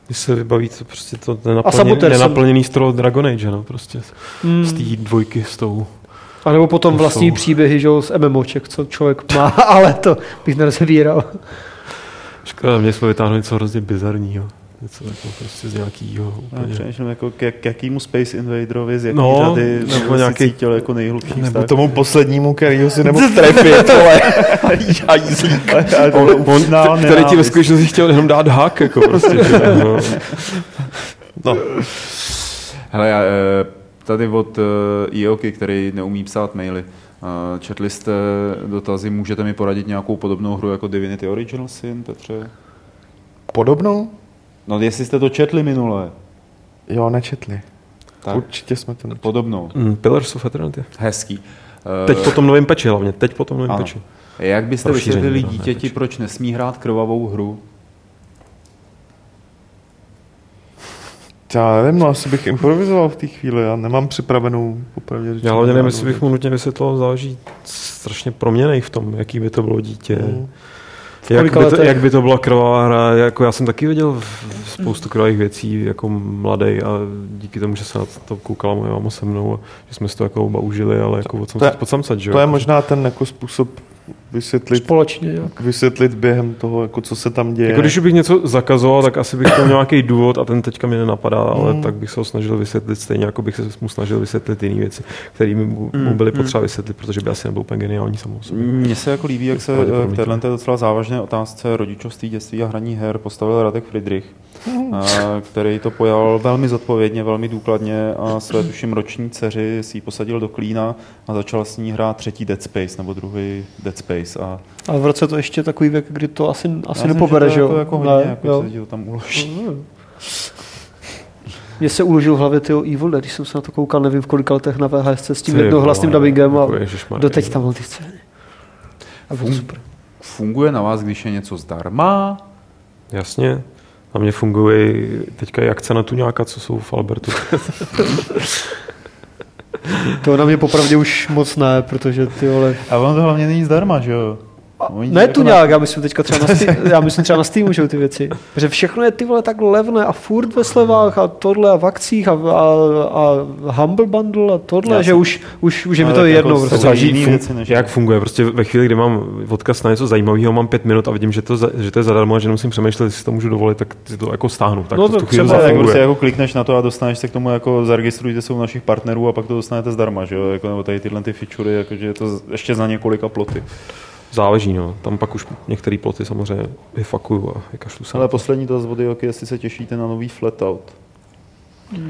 Mně se vybaví to prostě to nenaplně, nenaplněný stroj Dragon Age, no, prostě mm. z té dvojky s tou... A nebo potom vlastní jsou... příběhy, že, z MMOček, co člověk má, ale to bych nerozvíral. Škoda, mě jsme vytáhli něco hrozně bizarního. Něco jako prostě z nějakého úplně... No, přemýšlím jako k, jak, k jakýmu Space Invaderovi, z jaký no, řady nebo nějaký... si cítil jako nejhlubší vztah. Nebo tomu poslednímu, kterýho si nemohl trefit, ale jajzlík. Který ti ve skutečnosti chtěl jenom dát hak, jako prostě. No. No. Hele, já, tady od Ioky, který neumí psát maily, četli jste dotazy, můžete mi poradit nějakou podobnou hru jako Divinity Original Sin, Petře? Podobnou? No, jestli jste to četli minule. Jo, nečetli. Tak. Určitě jsme to nečetli. Podobnou. Mm, Pillars of Eternity. Hezký. Teď uh, po tom novém peči hlavně, teď po tom novém peči. Jak byste vysvětlili dítěti, peči. Proč nesmí hrát krvavou hru? Já nevím, no asi bych improvizoval v té chvíli, já nemám připravenou popravdě řečenou. Já hlavně nevím, jestli bych mu nutně vysvětlil, záleží strašně proměnej v tom, jaký by to bylo dítě. Mm. Jak, by to, jak by to byla krvavá hra, jako já jsem taky viděl spoustu krvavých věcí jako mladej a díky tomu, že se na to koukala moje máma se mnou a že jsme si to jako oba užili, ale jako odsamcat, že jo? To je možná ten jako způsob vysvětlit, společně, jak? Vysvětlit během toho, jako co se tam děje. Jako když bych něco zakazoval, tak asi bych tam měl nějaký důvod a ten teďka mi nenapadá, ale mm. tak bych se ho snažil vysvětlit stejně, jako bych se mu snažil vysvětlit jiné věci, které mu byly mm. potřeba vysvětlit, protože by asi nebyl úplně geniální samou sobě. Mně se jako líbí, jak se k téhle docela závažné otázce rodičovství, dětství a hraní her postavil Radek Fridrich, mm. a, který to pojal velmi zodpovědně, velmi důkladně a své tuším roční dceři si ji posadil do klína a začal s ní hrát třetí Dead Space nebo druhý Dead Space. A... Ale v roce to ještě takový věk, kdy to asi, asi nepobere, že jo? To jako hodně, ne, jako jo. Se ho tam uloží. Mně se uložil v hlavě tyho Evil Dead, když jsem se na to koukal, nevím v kolika letech na V H S s tím jednohlasným dubbingem a doteď tam byl ty scény. A bylo Fun- super. Funguje na vás, když je něco zdarma? Jasně. Na mě fungují teďka i akce na tuňáka, co jsou v Albertu. To na mě popravdě už moc ne, protože ty vole... A ono to hlavně není zdarma, že jo? Ne jako tu nějak, na... já myslím teďka třeba na Steam, já myslím třeba na Steamu, že jo, ty věci. Protože všechno je ty vole tak levné a furt ve slevách a tohle a v akcích a, a, a Humble Bundle a tohle, já že jsem... už, už, už je mi to jedno. Jako prostě. Fun... Jak funguje? Prostě ve chvíli, kdy mám odkaz na něco zajímavého, mám pět minut a vidím, že to, za, že to je zadarmo a že musím přemýšlet, jestli to můžu dovolit, tak si to jako stáhnu. Tak no to, to třeba tak prostě jako klikneš na to a dostaneš se k tomu jako zaregistrujte se u našich partnerů a pak to dostanete zdarma, že jo? Jako, nebo tady tyhle ty featurey, jakože je to ještě za několika ploty. Záleží, no. Tam pak už některé ploty samozřejmě vyfakuju a vykašlu se. Ale poslední to z vody, jak jestli se těšíte na nový Flatout.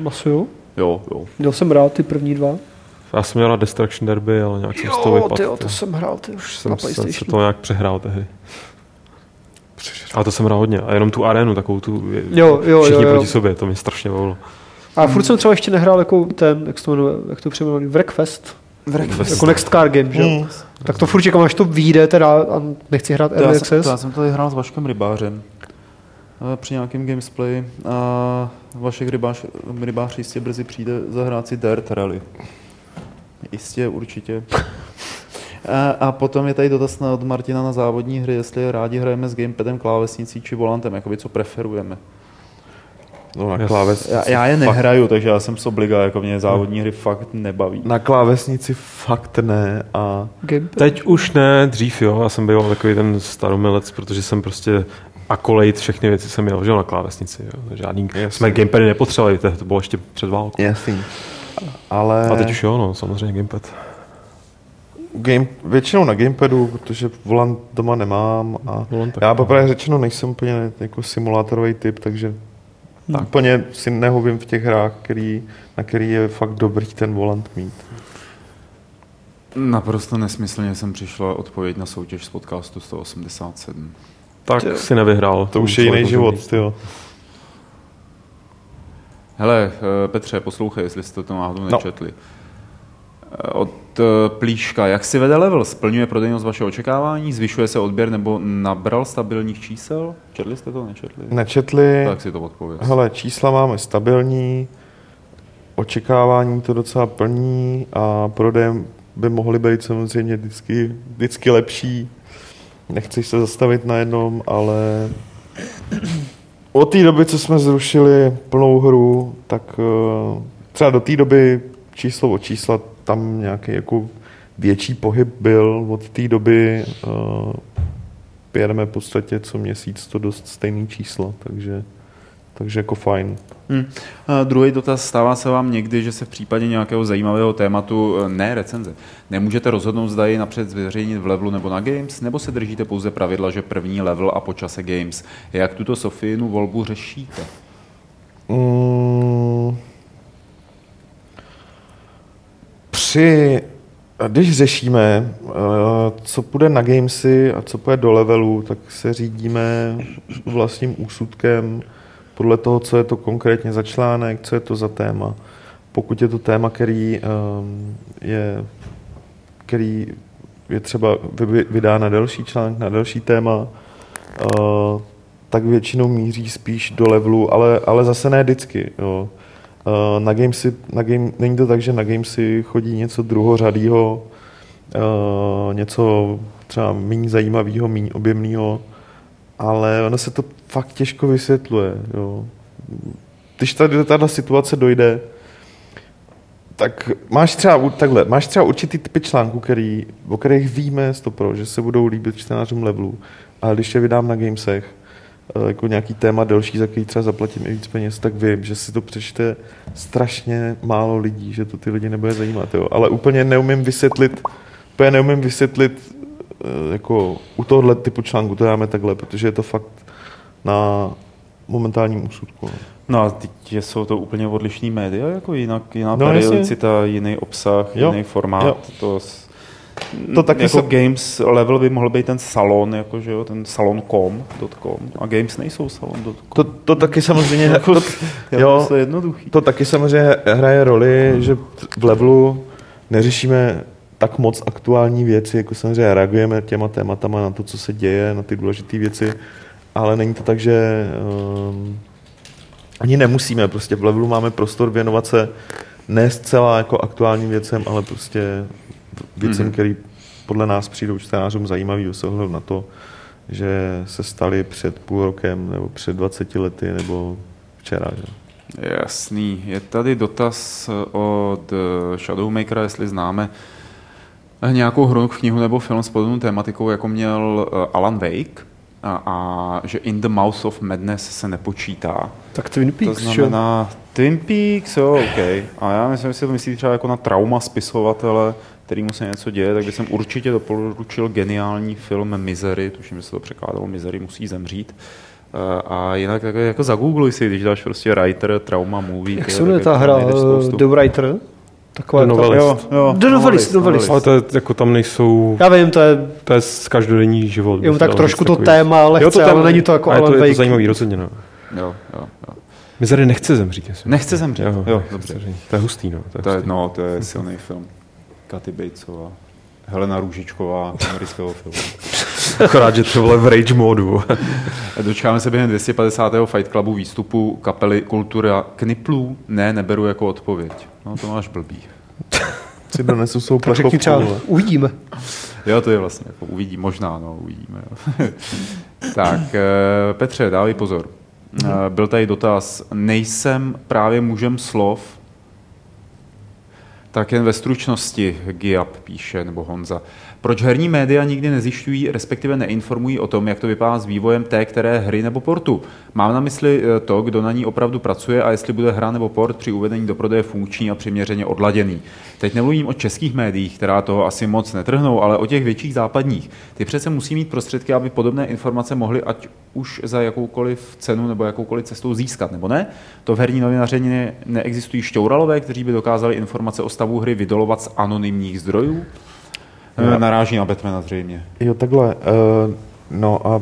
Asi jo. Jo, jo. Měl jsem rád ty první dva. Já jsem měl rád Destruction Derby, ale nějak jsem z toho vypadl. Jo, to jsem hrál, ty už jsem na PlayStation. Jsem se to nějak přehrál tehdy. Ale to jsem hrál hodně. A jenom tu arénu, takovou tu jo, jo, všichni jo, jo. proti sobě, to mě strašně bavilo. A furt jsem třeba ještě nehrál jako ten, jak to, jak to přijmenovaný, Wreckfest. Vrek, jako next car game, že? Mm. Tak to furt čekám, až to vyjde teda a nechci hrát Early Access. Já, já jsem tady hrál s Vaškem Rybářem při nějakém gameplay a Vašek Rybář, Rybář jistě brzy přijde zahrát si Dirt Rally. Jistě, určitě. A, a potom je tady dotaz od Martina na závodní hry, jestli rádi hrajeme s gamepadem, klávesnicí či volantem, jakoby co preferujeme. No, na kláves. Já, já je nehraju, fakt... takže já jsem z obliga, jako mě závodní hry fakt nebaví. Na klávesnici fakt ne a... Teď už ne, dřív jo, já jsem byl takový ten staromilec, protože jsem prostě akolejt všechny věci jsem měl, že na klávesnici, jo. Žádný, jasný. Jsme gamepady nepotřebovali, to bylo ještě před válkou. Jasný. Ale... A teď už jo, no, samozřejmě gamepad. Game, většinou na gamepadu, protože volant doma nemám a já popravdě řečeno nejsem úplně jako simulátorový typ, takže tak. Úplně si nehovím v těch hrách, který, na který je fakt dobrý ten volant mít. Naprosto nesmyslně jsem přišla odpověď na soutěž z podcastu sto osmdesát sedm. Tak Tě, si nevyhrál. To už je jiný život, tyjo. Hele, Petře, poslouchej, jestli jste to náhodou nečetli. No. Od Plíška. Jak si vede level? Splňuje prodejnost vaše očekávání? Zvyšuje se odběr nebo nabral stabilních čísel? Četli jste to? Nečetli? Nečetli. Tak si to odpověz. Hele, čísla máme stabilní, očekávání to docela plní a prodejem by mohly být samozřejmě vždycky, vždycky lepší. Nechci se zastavit na jednom, ale od té doby, co jsme zrušili plnou hru, tak třeba do té doby číslo od čísla tam nějaký jako větší pohyb byl. Od té doby uh, jedeme v podstatě co měsíc to dost stejný číslo, takže, takže jako fajn. Hmm. Druhý dotaz. Stává se vám někdy, že se v případě nějakého zajímavého tématu, ne recenze, nemůžete rozhodnout, zda ji napřed zveřejnit v levelu nebo na Games, nebo se držíte pouze pravidla, že první level a po čase Games. Jak tuto Sofiinu volbu řešíte? Hmm. Při, když řešíme, co půjde na gamesy a co půjde do levelu, tak se řídíme vlastním úsudkem podle toho, co je to konkrétně za článek, co je to za téma. Pokud je to téma, který je, který je třeba vydá na delší článek, na delší téma, tak většinou míří spíš do levelu, ale, ale zase ne vždycky. Jo. Na gamesy, na game, není to tak, že na gamesy chodí něco druhořadýho, uh, něco třeba méně zajímavého, méně objemného, ale ono se to fakt těžko vysvětluje. Jo. Když tady tato situace dojde, tak máš třeba, takhle, máš třeba určitý typy článků, který, o kterých víme stopro, že se budou líbit čtenářům levelu, ale když je vydám na gamesech, jako nějaký téma delší, za který třeba zaplatím i víc peněz, tak vím, že si to přečte strašně málo lidí, že to ty lidi nebude zajímat, jo. Ale úplně neumím vysvětlit, úplně neumím vysvětlit, jako u tohohle typu článku to dáme takhle, protože je to fakt na momentálním úsudku. No, no a teď jsou to úplně odlišný média, jako jinak, jiná no, periodicita, jiný obsah, jo, jiný formát, jo. to... To taky jako se... Games level by mohl být ten salon, jako, že jo, ten salon tečka com a Games nejsou salon tečka com. To, to taky samozřejmě to, jo, to, jednoduchý. To taky samozřejmě hraje roli, hmm. že v levelu neřešíme tak moc aktuální věci, jako samozřejmě reagujeme těma tématama na to, co se děje, na ty důležité věci, ale není to tak, že um, ani nemusíme, prostě v levelu máme prostor věnovat se ne zcela jako aktuálním věcem, ale prostě věcem, mm-hmm. který podle nás přijdou čtenářům zajímavý s ohledem na to, že se staly před půl rokem, nebo před dvaceti lety, nebo včera. Že? Jasný. Je tady dotaz od Shadowmakera, jestli známe nějakou hru, knihu nebo film s podobnou tématikou, jako měl Alan Wake, a, a že In the Mouth of Madness se nepočítá. Tak Twin Peaks, to znamená čo? Twin Peaks, jo, OK. A já myslím, že si to myslí třeba jako na trauma spisovatele, kterýmu se něco děje, tak bych jsem určitě doporučil geniální film Misery, tuším, že se to překládalo Misery musí zemřít. A jinak tak jako zagoogluj si, když dáš prostě writer, trauma, movie. Jak se jmenuje ta hra? The Writer? Taková novelist. The novelist, novelist. Ale to je, jako tam nejsou... Já vím, to je... To je z každodenní život. Jo, tak trošku to téma lehce, ale není to jako Alan Wake. Ale to je to zajímavý, rozhodně, no. Jo, jo, jo. Misery nechce zemřít. Nechce zemřít, jo, dobře. To je hustý, no. No, to je silný film. Katy Batesová, Helena Růžičková amerického filmu. Akorát, že to bylo v rage modu. Dočkáme se během dvě stě padesátého Fight Clubu výstupu kapely Kultura Kniplů? Ne, neberu jako odpověď. No to máš blbý. Si donesu svou plechovku. Uvidíme. Jo, to je vlastně jako uvidí, možná, no uvidíme. Tak, Petře, dávej pozor. Mm-hmm. Byl tady dotaz, nejsem právě mužem slov, tak jen ve stručnosti Giap píše, nebo Honza. Proč herní média nikdy nezjišťují, respektive neinformují o tom, jak to vypadá s vývojem té, které hry nebo portu? Mám na mysli to, kdo na ní opravdu pracuje a jestli bude hra nebo port při uvedení do prodeje funkční a přiměřeně odladěný. Teď nemluvím o českých médiích, která toho asi moc netrhnou, ale o těch větších západních. Ty přece musí mít prostředky, aby podobné informace mohly ať už za jakoukoliv cenu nebo jakoukoliv cestou získat, nebo ne? To v herní novinařině neexistují šťouralové, kteří by dokázali informace o stavu hry vydolovat z anonymních zdrojů? Naráží na Batmana zřejmě. Jo, takhle. Uh, no a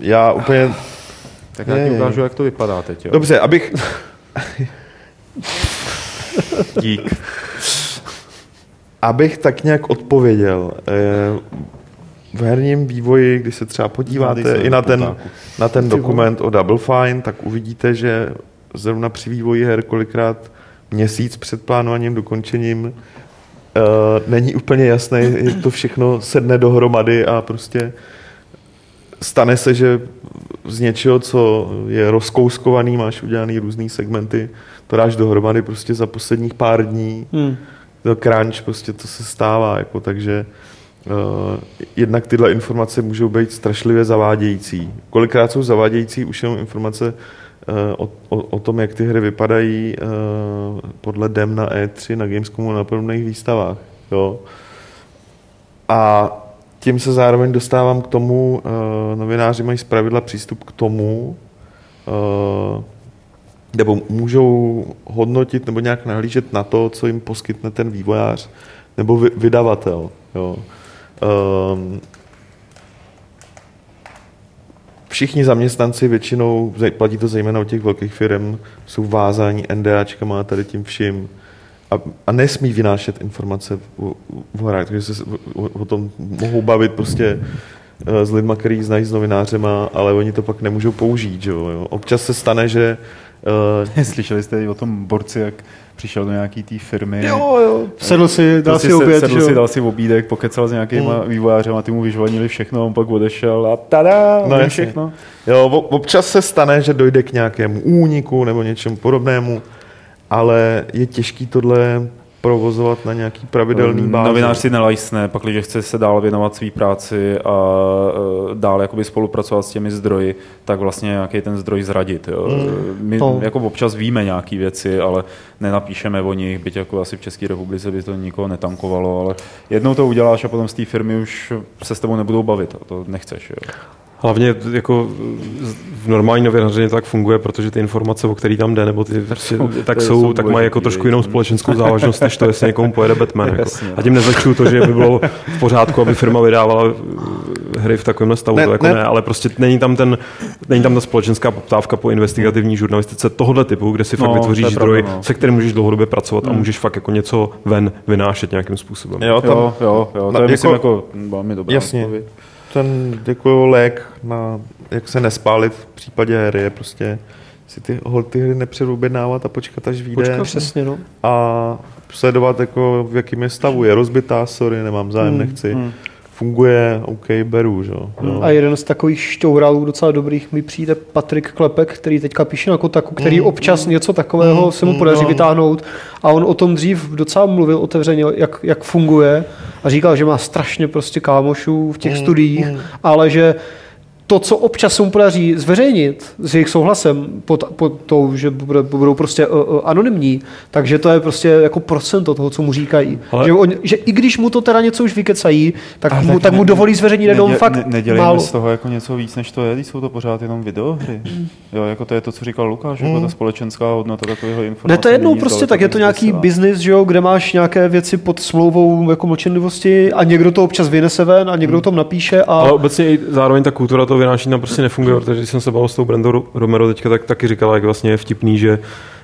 já úplně... Tak já ti ukážu, jak to vypadá teď. Jo. Dobře, abych... Dík. Abych tak nějak odpověděl. V herním vývoji, když se třeba podíváte se i na ten, na ten dokument o Double Fine, tak uvidíte, že zrovna při vývoji her kolikrát měsíc před plánovaným dokončením Uh, není úplně jasné, to všechno sedne dohromady a prostě stane se, že z něčeho, co je rozkouskovaný, máš udělaný různý segmenty, to dáš dohromady prostě za posledních pár dní. Hmm. To crunch, prostě to se stává, jako, takže uh, jednak tyhle informace můžou být strašlivě zavádějící. Kolikrát jsou zavádějící už jenom informace O, o, o tom, jak ty hry vypadají uh, podle dem na E tři, na Gamescomu, na podobných výstavách. Jo. A tím se zároveň dostávám k tomu, uh, novináři mají zpravidla přístup k tomu, uh, nebo můžou hodnotit nebo nějak nahlížet na to, co jim poskytne ten vývojář nebo vy, vydavatel. Jo. Um, Všichni zaměstnanci většinou, platí to zejména u těch velkých firm, jsou vázáni NDAčkama a tady tím vším a, a nesmí vynášet informace v horách, takže se o, o tom mohou bavit prostě s lidma, který znají, s novinářema, ale oni to pak nemůžou použít. Že jo? Občas se stane, že... Uh... Slyšeli jste o tom borci, jak přišel do nějaký té firmy. Jo, jo. Sedl si, dal si oběd. Sedl si, dal si obídek, pokecal s nějakýma mm. vývojářem a ty mu vyžvanili všechno, on pak odešel a tada, no všechno. Jo, občas se stane, že dojde k nějakému úniku nebo něčemu podobnému, ale je těžký tohle provozovat na nějaký pravidelný bázi. Novinář si nelajsne, pak když chce se dál věnovat své práci a dál jakoby spolupracovat s těmi zdroji, tak vlastně nějaký ten zdroj zradit. Jo. My to. jako občas víme nějaké věci, ale nenapíšeme o nich, byť jako asi v České republice by to nikoho netankovalo, ale jednou to uděláš a potom z té firmy už se s tebou nebudou bavit a to nechceš. Jo. Hlavně jako v normální novinařině tak funguje, protože ty informace, o který tam jde, nebo ty prostě tak jsou, tak mají jako trošku jinou společenskou závažnost, než to, jestli někomu pojede Batman. Jako. A tím nezlehčuju to, že by bylo v pořádku, aby firma vydávala hry v takovém stavu, ne, to jako ne. ne, ale prostě není tam ten, není tam ta společenská poptávka po investigativní žurnalistice tohoto typu, kde si fakt no, vytvoříš zdroj, no. se kterým můžeš dlouhodobě pracovat mm. a můžeš fakt jako něco ven vynášet nějakým způsobem. Jo, tam, jo, jo, jo, to je myslím jako velmi dobrá odpověď. Ten děkuju lék na jak se nespálit v případě hry je prostě si ty, ty hry nepředobjednávat a počkat, až vyjde. Počkat, přesně, no. A sledovat, jako, v jakým je stavu. Je rozbitá, sorry, nemám zájem, hmm, nechci. Hmm. Funguje, OK, beru. Že? No. A jeden z takových šťourálů docela dobrých mi přijde Patrik Klepek, který teďka píše na Kotaku, který mm, občas mm, něco takového mm, se mu podaří no. vytáhnout a on o tom dřív docela mluvil otevřeně, jak, jak funguje a říkal, že má strašně prostě kámošů v těch mm, studiích, mm. ale že to, co občas se mu podaří zveřejnit s jejich souhlasem pod, pod tou, že budou prostě uh, uh, anonymní, takže to je prostě jako procento toho, co mu říkají. Že, on, že i když mu to teda něco už vykecají, tak, mu, tak, tak ne, mu dovolí zveřejnit nedě, jenom fakt ne, nedělejme málo. Z toho jako něco víc, než to je, když jsou to pořád jenom videohry. Jo, jako to je to, co říkal Lukáš, mm. jako ta společenská hodnota takového informace. Ne, to je jednou prostě, tak je to nějaký biznis, že jo, kde máš nějaké věci pod smlouvou jako mlčenlivosti a někdo to občas vynese ven a někdo mm. o tom napíše. A... Ale obecně zároveň ta kultura to vynášení tam prostě nefunguje, protože když jsem se bavil s tou Brandou Romero teďka, tak taky říkala, jak vlastně je vtipný, že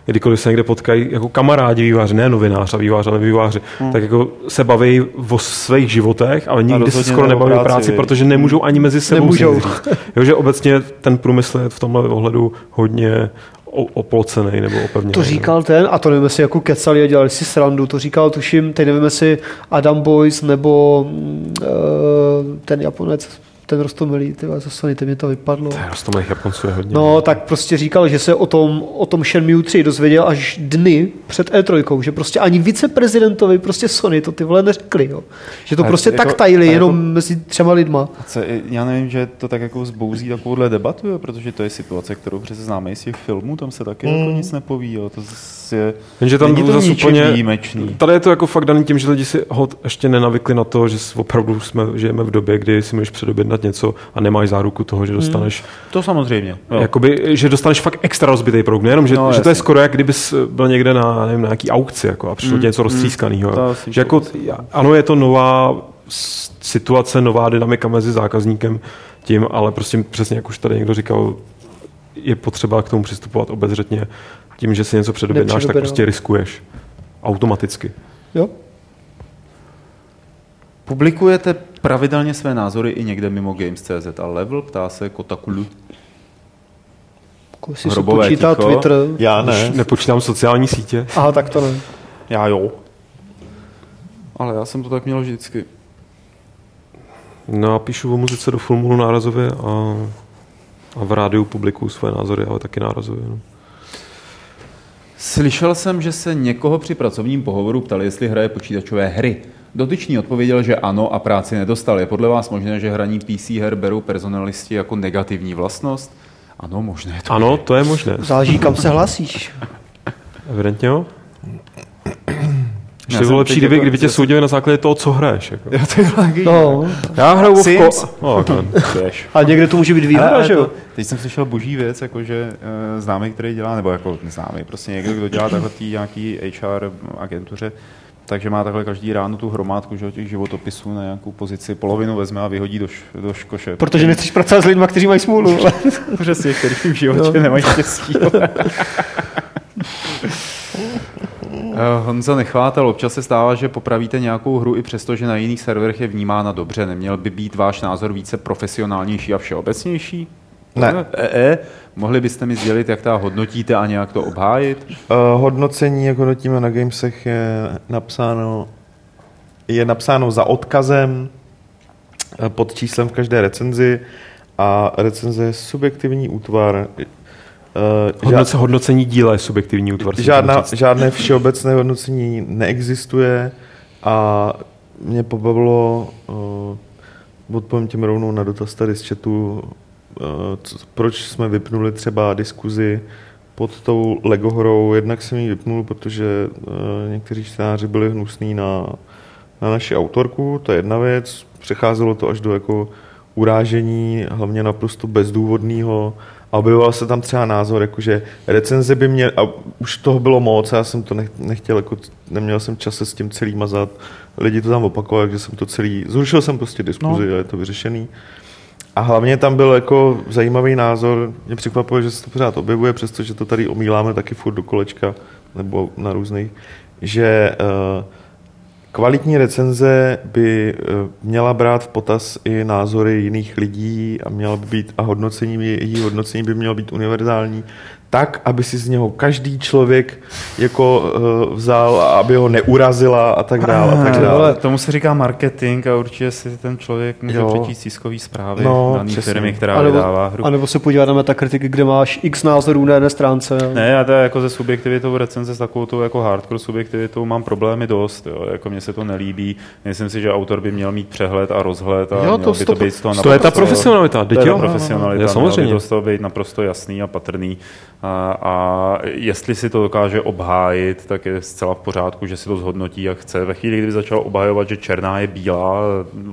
kdykoliv se někde potkají jako kamarádi výváři, ne novinář a vývář, ale výváři, hmm. tak jako se baví o svých životech, ale nikdy se skoro nebaví o práci, vědě. protože nemůžou ani mezi sebou. Nemůžou. Jo, že obecně ten průmysl je v tomhle ohledu hodně oplocenej nebo opevněnej. To říkal ten, a to nevím, jestli jako kecali a dělali si srandu, to říkal, tuším, teď nevím, jestli Adam Boyce nebo uh, ten Japonec, ten Rostomilý, tyhle, zase nejte, mě to vypadlo. Ten Rostomilých Japonců je hodně. No, tak prostě říkal, že se o tom, o tom Shenmue tři dozvěděl až dny před E tři, že prostě ani viceprezidentovi prostě Sony to ty vole neřekli, jo. Že to a prostě je tak to, tajili, je jenom to, mezi třema lidma. Co, já nevím, že to tak jako zbouzí takovouhle debatu, jo, protože to je situace, kterou přece známe i z těch filmů, tam se taky mm. jako nic nepoví, jo. To je, jenže tam není to ničím výjimečný. Tady je to jako fakt daný tím, že lidi si hod ještě nenavykli na to, že opravdu jsme, žijeme v době, kdy si můžeš předobjednat něco a nemáš záruku toho, že dostaneš... Hmm, to samozřejmě. Jo. Jakoby, že dostaneš fakt extra rozbitý produkt. Nejenom, že, no, že to je skoro, jak kdybys byl někde na, nevím, na nějaký aukci jako, a přišlo hmm, něco roztřískanýho. Hmm, že jako, ano, je to nová situace, nová dynamika mezi zákazníkem tím, ale prostě přesně, jak už tady někdo říkal, je potřeba k tomu přistupovat obezřetně. Tím, že si něco předobjednáš, tak prostě riskuješ. Automaticky. Jo. Publikujete pravidelně své názory i někde mimo Games tečka cé zet a Level, ptá se Kotakulu. Kusy se počítá ticho. Twitter. Já ne. Už nepočítám sociální sítě. Aha, tak to ne. Já jo. Ale já jsem to tak měl vždycky. No a píšu o muzice do filmu nárazově a, a v rádiu publikuju své názory, ale taky nárazově. No. Slyšel jsem, že se někoho při pracovním pohovoru ptali, jestli hraje počítačové hry. Dotyčný odpověděl, že ano a práci nedostal. Je podle vás možné, že hraní P C her berou personalisti jako negativní vlastnost? Ano, možné. To ano, je. To je možné. Záleží, kam se hlásíš. Evidentně jo. Ještě bylo lepší, kdyby, kdyby tě soudili na základě toho, co hraješ. Jako. Já, no. Já hraju Sims. Oh, a někde to může být výhoda, že jo? Teď jsem slyšel boží věc, jakože známý, který dělá, nebo jako neznámý, prostě někdo, kdo dělá takhle tý nějaký H R agentuře, takže má takhle každý ráno tu hromádku, že, těch životopisů na nějakou pozici, polovinu vezme a vyhodí do, š, do koše. Protože nechceš pracovat s lidmi, kteří mají smůlu. Přesně, kteří v životě no. nemají štěstí. Honza Nechvátel, občas se stává, že popravíte nějakou hru i přesto, že na jiných serverech je vnímána dobře. Neměl by být váš názor více profesionálnější a všeobecnější? Ne. E, e. Mohli byste mi sdělit, jak ta hodnotíte a nějak to obhájit? Uh, hodnocení, jak hodnotíme na Gamesech, je napsáno, je napsáno za odkazem, pod číslem v každé recenzi a recenze je subjektivní útvar. Uh, žád... Hodnocení díla je subjektivní útvar. Žádná, žádné všeobecné hodnocení neexistuje a mě pobavilo, uh, odpovím tím rovnou na dotaz tady z chatu, uh, co, proč jsme vypnuli třeba diskuzi pod tou Lego horou. Jednak jsem ji vypnul, protože uh, někteří čtenáři byli hnusní na, na naši autorku, to je jedna věc. Přecházelo to až do jako urážení, hlavně naprosto bezdůvodného. A objevoval se tam třeba názor, jakože recenze by mě, a už toho bylo moc, já jsem to nechtěl, jako, neměl jsem čas se s tím celý mazat, lidi to tam opakovali, takže jsem to celý, zrušil jsem prostě diskuzi, no. A je to vyřešený. A hlavně tam byl jako zajímavý názor, mě překvapuje, že se to pořád objevuje, přestože to tady omíláme taky furt do kolečka, nebo na různých, že uh, kvalitní recenze by měla brát v potaz i názory jiných lidí a měla by být a hodnocení, její hodnocení by mělo být univerzální, tak, aby si z něho každý člověk jako vzal a aby ho neurazila a tak dále. A tak dále. Tomu se říká marketing a určitě si ten člověk může přečíst tiskový zprávy no, daný firmy, která anebo, vydává hru. A nebo se podívat na metakritiky, kde máš x názorů na jedné stránce. Ne, já teda jako ze subjektivitou recenze s takovou tou jako hardcore subjektivitou mám problémy dost. Jo. Jako mně se to nelíbí. Myslím si, že autor by měl mít přehled a rozhled a jo, to měl by to být z toho naprosto... To je ta profesionalita. To je ta profesionalita. Samozřejmě. Měl by to být naprosto jasný a patrný. A, a jestli si to dokáže obhájit, tak je zcela v pořádku, že si to zhodnotí, jak chce. Ve chvíli, kdyby začal obhajovat, že černá je bílá,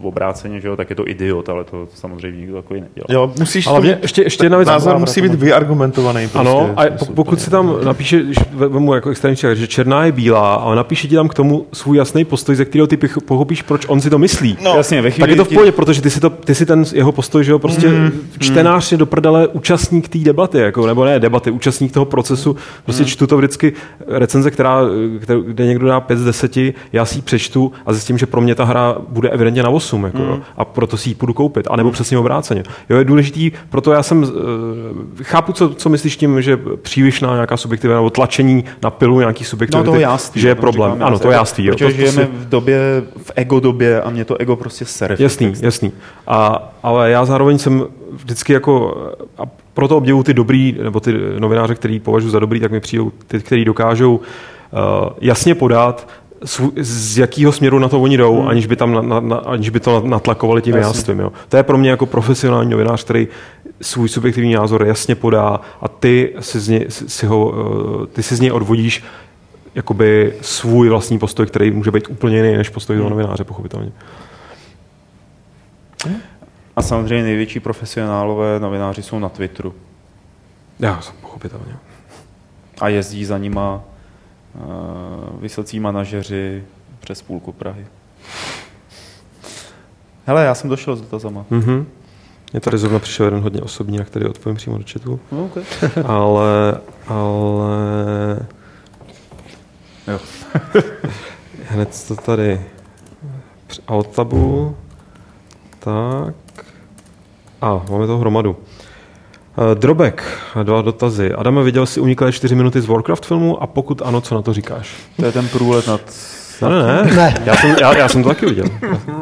obráceně, že jo, tak je to idiot, ale to, to samozřejmě nikdo takový nedělá. Jo, musíš ale to, mě, ještě, ještě jedna věc. Názor musí být vyargumentovaný. Prostě. Ano, a pokud si tam napíše, vemu jako extrémní člověk, že černá je bílá, a napíše ti tam k tomu svůj jasný postoj, ze kterého ty pochopíš, proč on si to myslí. No, jasně, ve chvíli, tak je to v pohodě, protože ty si, to, ty si ten jeho postoj, že jo, prostě mm, čtenář mm. je do prdele účastník té debaty, jako, nebo ne debaty, účastník toho procesu. Prostě hmm. čtu to vždycky recenze, která, kde někdo dá pět z deseti, já si ji přečtu a zjistím, že pro mě ta hra bude evidentně na osm, jako, hmm. jo, a proto si ji půjdu koupit, anebo hmm. přesně obráceně. Jo, je důležitý, proto já jsem, chápu, co, co myslíš tím, že přílišná nějaká subjektivita nebo tlačení na pilu nějaký subjektivity, no to jáství, že je problém. Říkám, ano, to jáství. Protože jo, to, žijeme to si... v době, v ego době a mě to ego prostě serv. Jasný, jasný. A, ale já zároveň jsem vždycky jako, a proto obdivuji ty dobrý, nebo ty novináře, který považuji za dobrý, tak mi přijdou ty, který dokážou uh, jasně podat, z jakého směru na to oni jdou, hmm. aniž by tam na, na, na, aniž by to natlakovali tím jasným. Jo. To je pro mě jako profesionální novinář, který svůj subjektivní názor jasně podá a ty si z něj, si ho, ty si z něj odvodíš jakoby svůj vlastní postoj, který může být úplně jiný než postoj toho novináře, pochopitelně. A samozřejmě největší profesionálové novináři jsou na Twitteru. Já jsem pochopitelně. A jezdí za nima vysocí manažeři přes půlku Prahy. Hele, já jsem došel s dotazama. Mm-hmm. Mě tady zrovna přišel jeden hodně osobní, na který odpovím přímo do chatu. No, okay. ale, ale... Jo. Hned to tady. Altabu. Tak. A, máme toho hromadu. Drobek, dva dotazy. Adame, viděl jsi uniklé čtyři minuty z Warcraft filmu a pokud ano, co na to říkáš? To je ten průlet nad... nad... Ne, ne, ne. Já jsem, já, já jsem to taky viděl.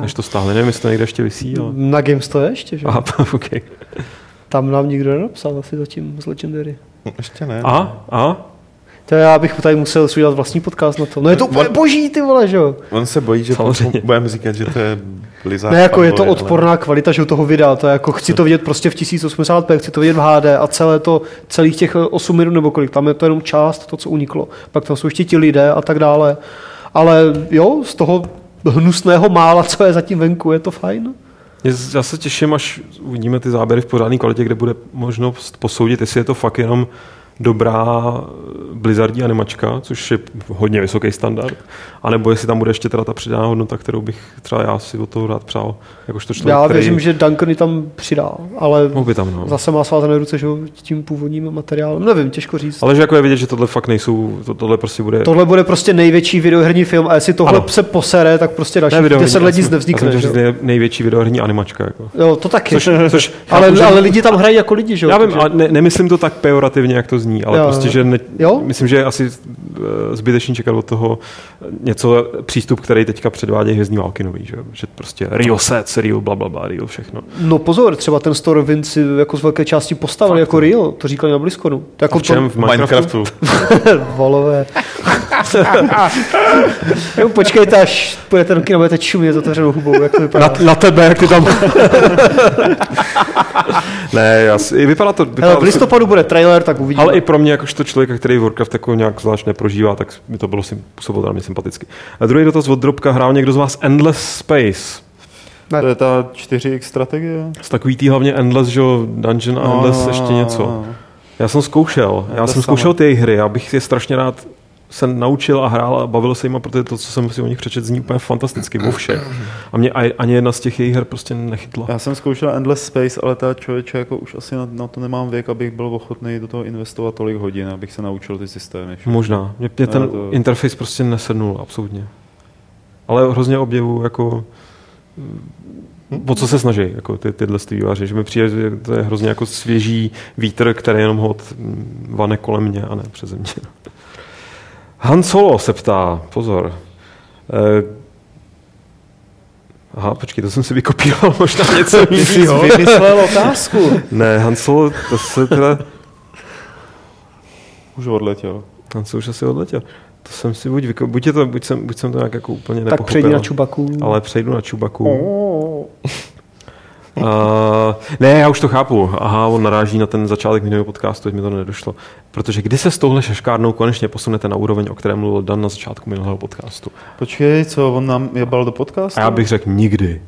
Než to stáhli, nevím, jestli to někde ještě visí. Ale... Na GameStore ještě, že? Aha, okay. Tam nám nikdo nenapsal asi zatím z Legendary. Ještě ne. Aha, aha. To já bych tady musel si udělat vlastní podcast na to. No je to úplně boží, ty vole, že jo? On se bojí, že budeme říkat, že to je Blizzard. Ne, jako je to odporná ale... kvalita, že toho videa. To je jako, chci to vidět prostě v tisíc osmdesát pé, chci to vidět v há dé a celé to, celých těch osm minut nebo kolik. Tam je to jenom část, to, co uniklo. Pak tam jsou ještě ti lidé a tak dále. Ale jo, z toho hnusného mála, co je zatím venku, je to fajn. Já se těším, až uvidíme ty záběry v pořádné kvalitě, kde bude možnost posoudit, jestli je to fakt jenom dobrá blizzardní animačka, což je hodně vysoký standard, anebo jestli tam bude ještě teda ta přidaná hodnota, kterou bych třeba já si od toho rád přál. Jakožto člověk, já věřím, který... že Duncany tam přidá, ale tam, no. Zase má svázané ruce, že tím původním materiálem, nevím, těžko říct. Ale že jako je vidět, že tohle fakt nejsou, to, tohle prostě bude... Tohle bude prostě největší videoherní film a jestli tohle ano. se posere, tak prostě další deset let nic nevznikne. Já jsem nej, největší videoherní animačka. Jako. Jo, to taky. Což, což, ale, ale, ale lidi tam hrají jako lidi, že jo? Já vím, ale ne, nemyslím to tak pejorativně, jak to zní. Ale jo, prostě, že ne, myslím, že je asi zbytečný čekat od toho něco, přístup, který teďka předvádí Hvězdní války nový, že, že prostě real sets, real blablabla, real všechno. No pozor, třeba ten Stormwind si jako z velké části postavil jako real, to říkali na BlizzConu. Jako v čem? V Minecraftu? Valové. Jo, počkejte, až půjdete do kina, budete čumět s otevřenou hubou, jak to vypadá. Na, na tebe, jak ty tam... Ne, jasný. Vypadá to... Vypadá... Hele, v listopadu bude trailer, tak uvidíme. Ale i pro mě, jakožto člověka, který Warcraft jako nějak zvlášť neprožívá, tak mi to bylo působilo na mě sympaticky. A druhý dotaz od Drobka. Hrál někdo z vás Endless Space? Ne. To je ta čtyři iks strategie? Z takový tý hlavně Endless, že Dungeon a Endless ještě něco. Já jsem zkoušel. Já jsem zkoušel ty hry. Já bych je strašně rád se naučil a hrál a bavil se jima, protože to, co jsem si o nich přečet, zní úplně fantasticky, vo všech. A mě ani jedna z těch jejich her prostě nechytla. Já jsem zkoušel Endless Space, ale ta člověče, jako už asi na, na to nemám věk, abych byl ochotný do toho investovat tolik hodin, abych se naučil ty systémy. Však. Možná. Mě, mě ten to... interface prostě nesednul, absolutně. Ale hrozně objevu, jako... Po co se snaží, jako ty, tyhle výváři, že mi přijde, že to je hrozně jako svěží vítr, který jenom hod vane kolem mě a ne přeze mě. Han Solo se ptá, pozor. Eh, aha, počkej, to jsem si vykopíval možná něco. Ty jsi vymyslel otázku. Ne, Han Solo, to se teda... Už odletěl. Han Solo už asi odletěl. To jsem si buď vykopil, buď, to, buď, jsem, buď jsem to nějak jako úplně tak nepochopil. Tak přejdi na Čubaku. Ale přejdu na Čubaku. Oh. Uh, ne, já už to chápu. Aha, on naráží na ten začátek minulého podcastu, teď mi to nedošlo. Protože kdy se s touhle šaškárnou konečně posunete na úroveň, o které mluvil Dan na začátku minulého podcastu? Počkej, co, on nám jebal do podcastu? A já bych řekl nikdy.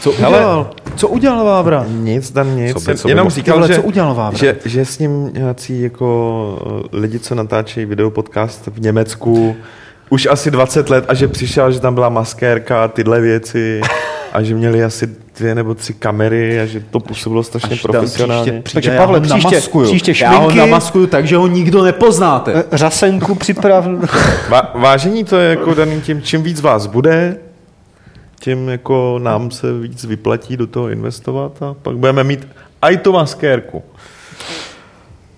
Co udělal? Co udělal Vávra? Nic, Dan, nic. Co by, co jenom říkal, že, co udělal Vávra? Že, že s ním nějací jako lidi, co natáčejí videopodcast v Německu, už asi dvacet let a že přišel, že tam byla maskérka, tyhle věci... a že měli asi dvě nebo tři kamery a že to působilo strašně profesionálně. Takže Pavle, příště, příště šminky. Já ho namaskuju tak, že ho nikdo nepoznáte. Řasenku připrav. Va- vážení, to je jako daný tím, čím víc vás bude, tím jako nám se víc vyplatí do toho investovat a pak budeme mít aj tu maskérku.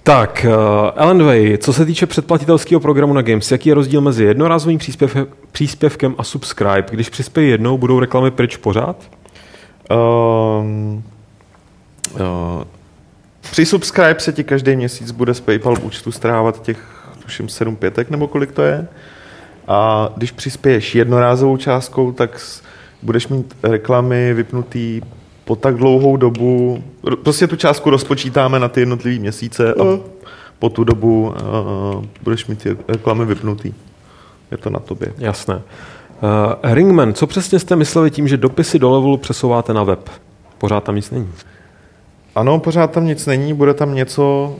Tak, Ellen Way, co se týče předplatitelského programu na Games, jaký je rozdíl mezi jednorázovým příspěv, příspěvkem a subscribe? Když přispějí jednou, budou reklamy pryč pořád? Um, uh, při subscribe se ti každý měsíc bude z PayPal účtu strávat těch, tuším, sedm pětek, nebo kolik to je. A když přispěješ jednorázovou částkou, tak budeš mít reklamy vypnutý po tak dlouhou dobu, prostě tu částku rozpočítáme na ty jednotlivý měsíce a po tu dobu uh, budeš mít ty reklamy vypnutý. Je to na tobě. Jasné. Uh, Ringman, co přesně jste mysleli tím, že dopisy do levelu přesouváte na web? Pořád tam nic není. Ano, pořád tam nic není, bude tam něco...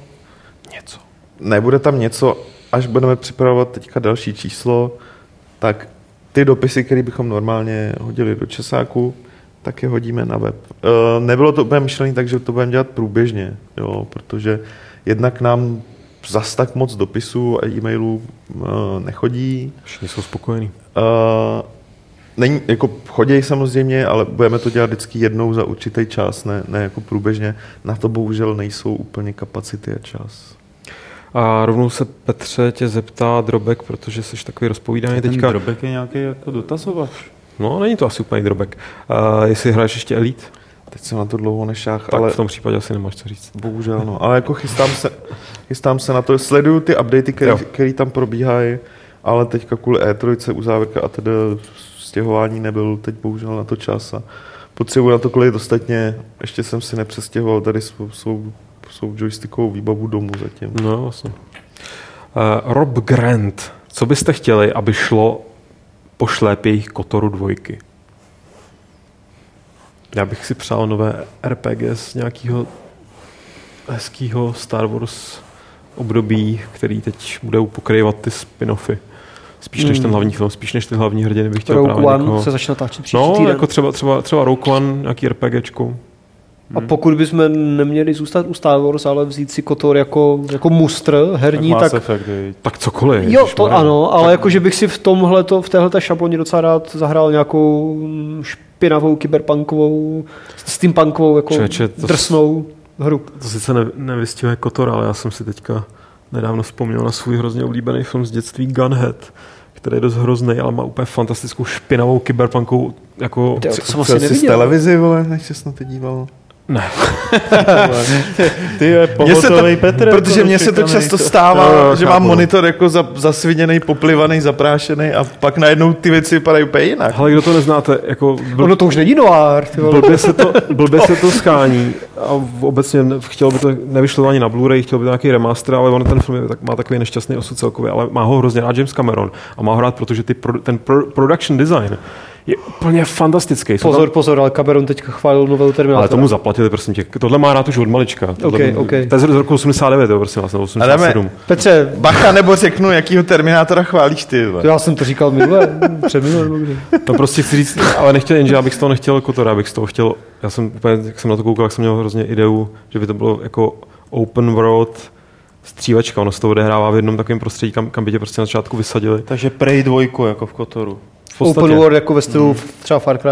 Něco. Ne, bude tam něco, až budeme připravovat teďka další číslo, tak ty dopisy, které bychom normálně hodili do česáku, tak je hodíme na web. E, nebylo to úplně myšlené, takže to budeme dělat průběžně, jo, protože jednak nám zas tak moc dopisů a e-mailů e, nechodí. Všichni jsou spokojení. E, není, jako choděj samozřejmě, ale budeme to dělat vždycky jednou za určitý čas, ne, ne jako průběžně. Na to bohužel nejsou úplně kapacity a čas. A rovnou se, Petře, tě zeptá Drobek, protože jsi takový rozpovídaný teďka. Ten Drobek je nějaký jako dotazovač. No, není to asi úplně drobek. Uh, jestli hraješ ještě Elite? Teď jsem na to dlouho nešách, tak ale... v tom případě asi nemáš co říct. Bohužel, no. Ale jako chystám se, chystám se na to. Sleduju ty updaty, které tam probíhají, ale teďka kvůli E tři, uzávěrka a tedy stěhování nebyl teď bohužel na to čas a potřebuji na to kolik dostatně. Ještě jsem si nepřestěhoval tady svou, svou, svou joystickovou výbavu domů zatím. No, vlastně. Uh, Rob Grant. Co byste chtěli, aby šlo pošlép jejich Kotoru dvojky? Já bych si přál nové R P G z nějakého hezkého Star Wars období, který teď budou pokrývat ty spin-offy. Spíš než ten hlavní film, spíš než ty hlavní hrdiny bych chtěl Rogue právě One někoho... se začne táčet příští týden. No, jako třeba, třeba, třeba Rogue One, nějaký RPGčko. A pokud bychom neměli zůstat u Star Wars, ale vzít si Kotor jako, jako mustr herní, tak... Tak, tak cokoliv. Jo, to má. Ano, ale tak... jako, že bych si v tomhleto, v téhleté šabloně docela rád zahrál nějakou špinavou, kyberpunkovou, steampunkovou, jako Čeče, to drsnou s... hru. To sice ne, nevystihuje Kotor, ale já jsem si teďka nedávno vzpomněl na svůj hrozně oblíbený film z dětství Gunhead, který je dost hrozný, ale má úplně fantastickou špinavou kyberpunkovou, jako... To, to jsem asi neviděl. Z televizi, vole, než se snad díval. Ne. ty, ty je pohotovej Petr. Protože mně se to často stává, jo, jo, že chápu. Mám monitor jako za, zasviněnej, poplivaný, zaprášený a pak najednou ty věci vypadají úplně jinak. Hele, kdo to neznáte? Jako bl- ono to už není noir. Blbě se to, blbě se to schání a obecně chtělo by to, nevyšlo ani na Blu-ray, chtělo by to nějaký remaster, ale on ten film tak, má takový nešťastný osud celkově, ale má ho hrozně rád James Cameron a má ho rád, protože ty pro, ten pro, production design je úplně fantastický. Jsou pozor, tam... pozor, ale Cameron teďka chválil novelu Terminátora. Ale tomu zaplatili, prosím tě. Tohle má rád už od malička. Okay, byl... okay. To je z roku osmdesát devět, jo, prosím vás, nebo osmdesát sedm. Petře, bacha, nebo řeknu, jakýho Terminátora chválíš ty. To já jsem to říkal minule, přeminule. To prostě chci říct, ale nechtěl, jenže já bych z toho nechtěl Kotora, abych z toho chtěl, já jsem úplně, jak jsem na to koukal, jak jsem měl hrozně ideu, že by to bylo jako open world střívačka. Ono se to odehrává v jednom takovém prostředí, kam, kam by tě prostě na začátku vysadili. Takže Prey dvojku jako v Kotoru. Open world jako ve stylu hmm. třeba Far Cry.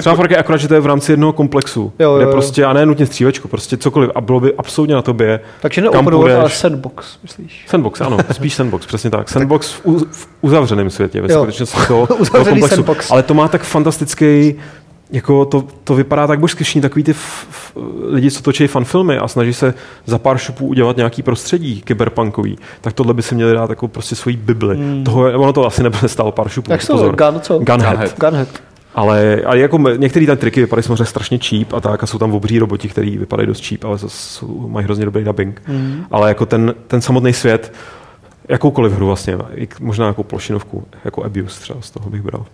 Třeba Far Cry, akorát, že to je v rámci jednoho komplexu. Jo, jo, kde prostě, jo. A ne nutně střívačku, prostě cokoliv. A bylo by absolutně na tobě. Takže ne open world, ale sandbox, myslíš? Sandbox, ano. Spíš sandbox, přesně tak. Sandbox tak. V, uz, v uzavřeném světě, ve skutečnosti toho, toho komplexu. Sandbox. Ale to má tak fantastický... Jako to, to vypadá tak božsky, všichni takový ty f, f, lidi, co točí fanfilmy a snaží se za pár šupů udělat nějaký prostředí kyberpunkový, tak tohle by si měli dát jako prostě svoji bibli. Hmm. Toho, ono to asi nebude stálo pár šupů. Jak jsou gun, co? Gunhead. Gunhead. Ale, ale jako některé tam triky vypadají samozřejmě strašně cheap a tak a jsou tam obří roboti, který vypadají dost cheap, ale jsou, mají hrozně dobrý dubbing. Hmm. Ale jako ten, ten samotný svět, jakoukoliv hru vlastně, možná jako plošinovku, jako Abuse třeba z toho bych bral.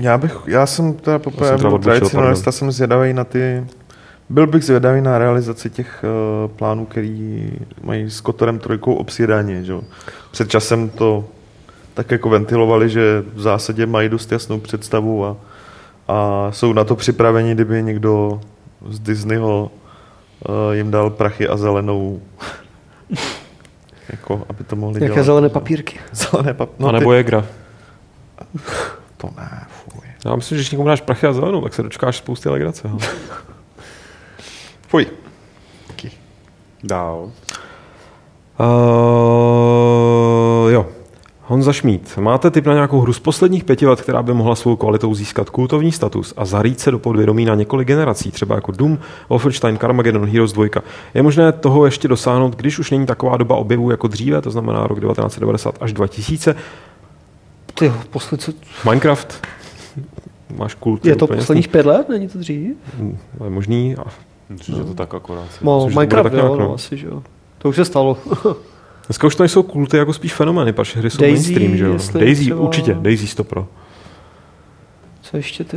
Já bych, já jsem teda poprvé tradicionalista, jsem zvědavý na ty, byl bych zvědavý na realizaci těch uh, plánů, který mají s Kotorem trojkou obsíraně, že jo. Před časem to tak jako ventilovali, že v zásadě mají dost jasnou představu a, a jsou na to připraveni, kdyby někdo z Disneyho uh, jim dal prachy a zelenou. Jako, aby to mohli dělat. Jaké zelené papírky? Zelené pap... no, a nebo ty... je gra. To ne, fuj. Já myslím, že když někomu dáš prachy a zelenou, tak se dočkáš spousty legrace. Fuj. Díky. Dál. Uh, jo. Honza Šmíd. Máte tip na nějakou hru z posledních pěti let, která by mohla svou kvalitou získat kultovní status a zarýt se do podvědomí na několik generací, třeba jako Doom, Wolfenstein, Carmageddon, Heroes dva. Je možné toho ještě dosáhnout, když už není taková doba objevů jako dříve, to znamená rok devatenáct devadesát až dva tisíce. Ty poslední co... Minecraft. Máš kult. Je to posledních pět let? Není to dřív? Je možný. A... Myslím, no. Že to tak akorát. No, myslím, Minecraft, jo, no, asi, že jo. To už se stalo. Dneska už to nejsou kulty, jako spíš fenomény, protože hry jsou Daisy, mainstream, že jo? Daisy, třeba... určitě, Daisy sto procent. Co ještě, ty?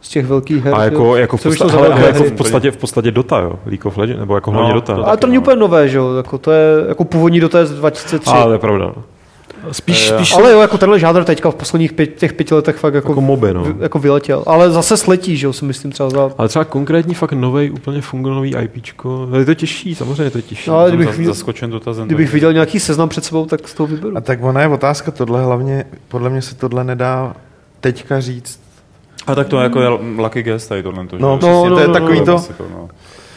Z těch velkých her, a jako, jako v, posla... hele, hele, jako v podstatě v podstatě Dota, jo? League of Legends, nebo jako no, hlavně Dota. Ale to není úplně nové, že jo? Jako to je, jako původní Dota je z dva tisíce tři. Ale to je pravda. Spíš, spíš... Ale jo, jako tenhle žádr teďka v posledních pět, těch pěti letech fakt jako, jako, moby, no. v, jako vyletěl. Ale zase sletí, že jo, si myslím třeba za... Ale třeba konkrétní fakt novej, úplně fungonový IPčko, je to těžší, samozřejmě to je těžší. No, ale kdybych, viděl, kdybych viděl nějaký seznam před sebou, tak z toho vyberu. A tak ona je otázka, tohle hlavně, podle mě se tohle nedá teďka říct. A tak to hmm. jako je lucky guess tady tohle. To, no, no, no, to je no, takový no, to... to no.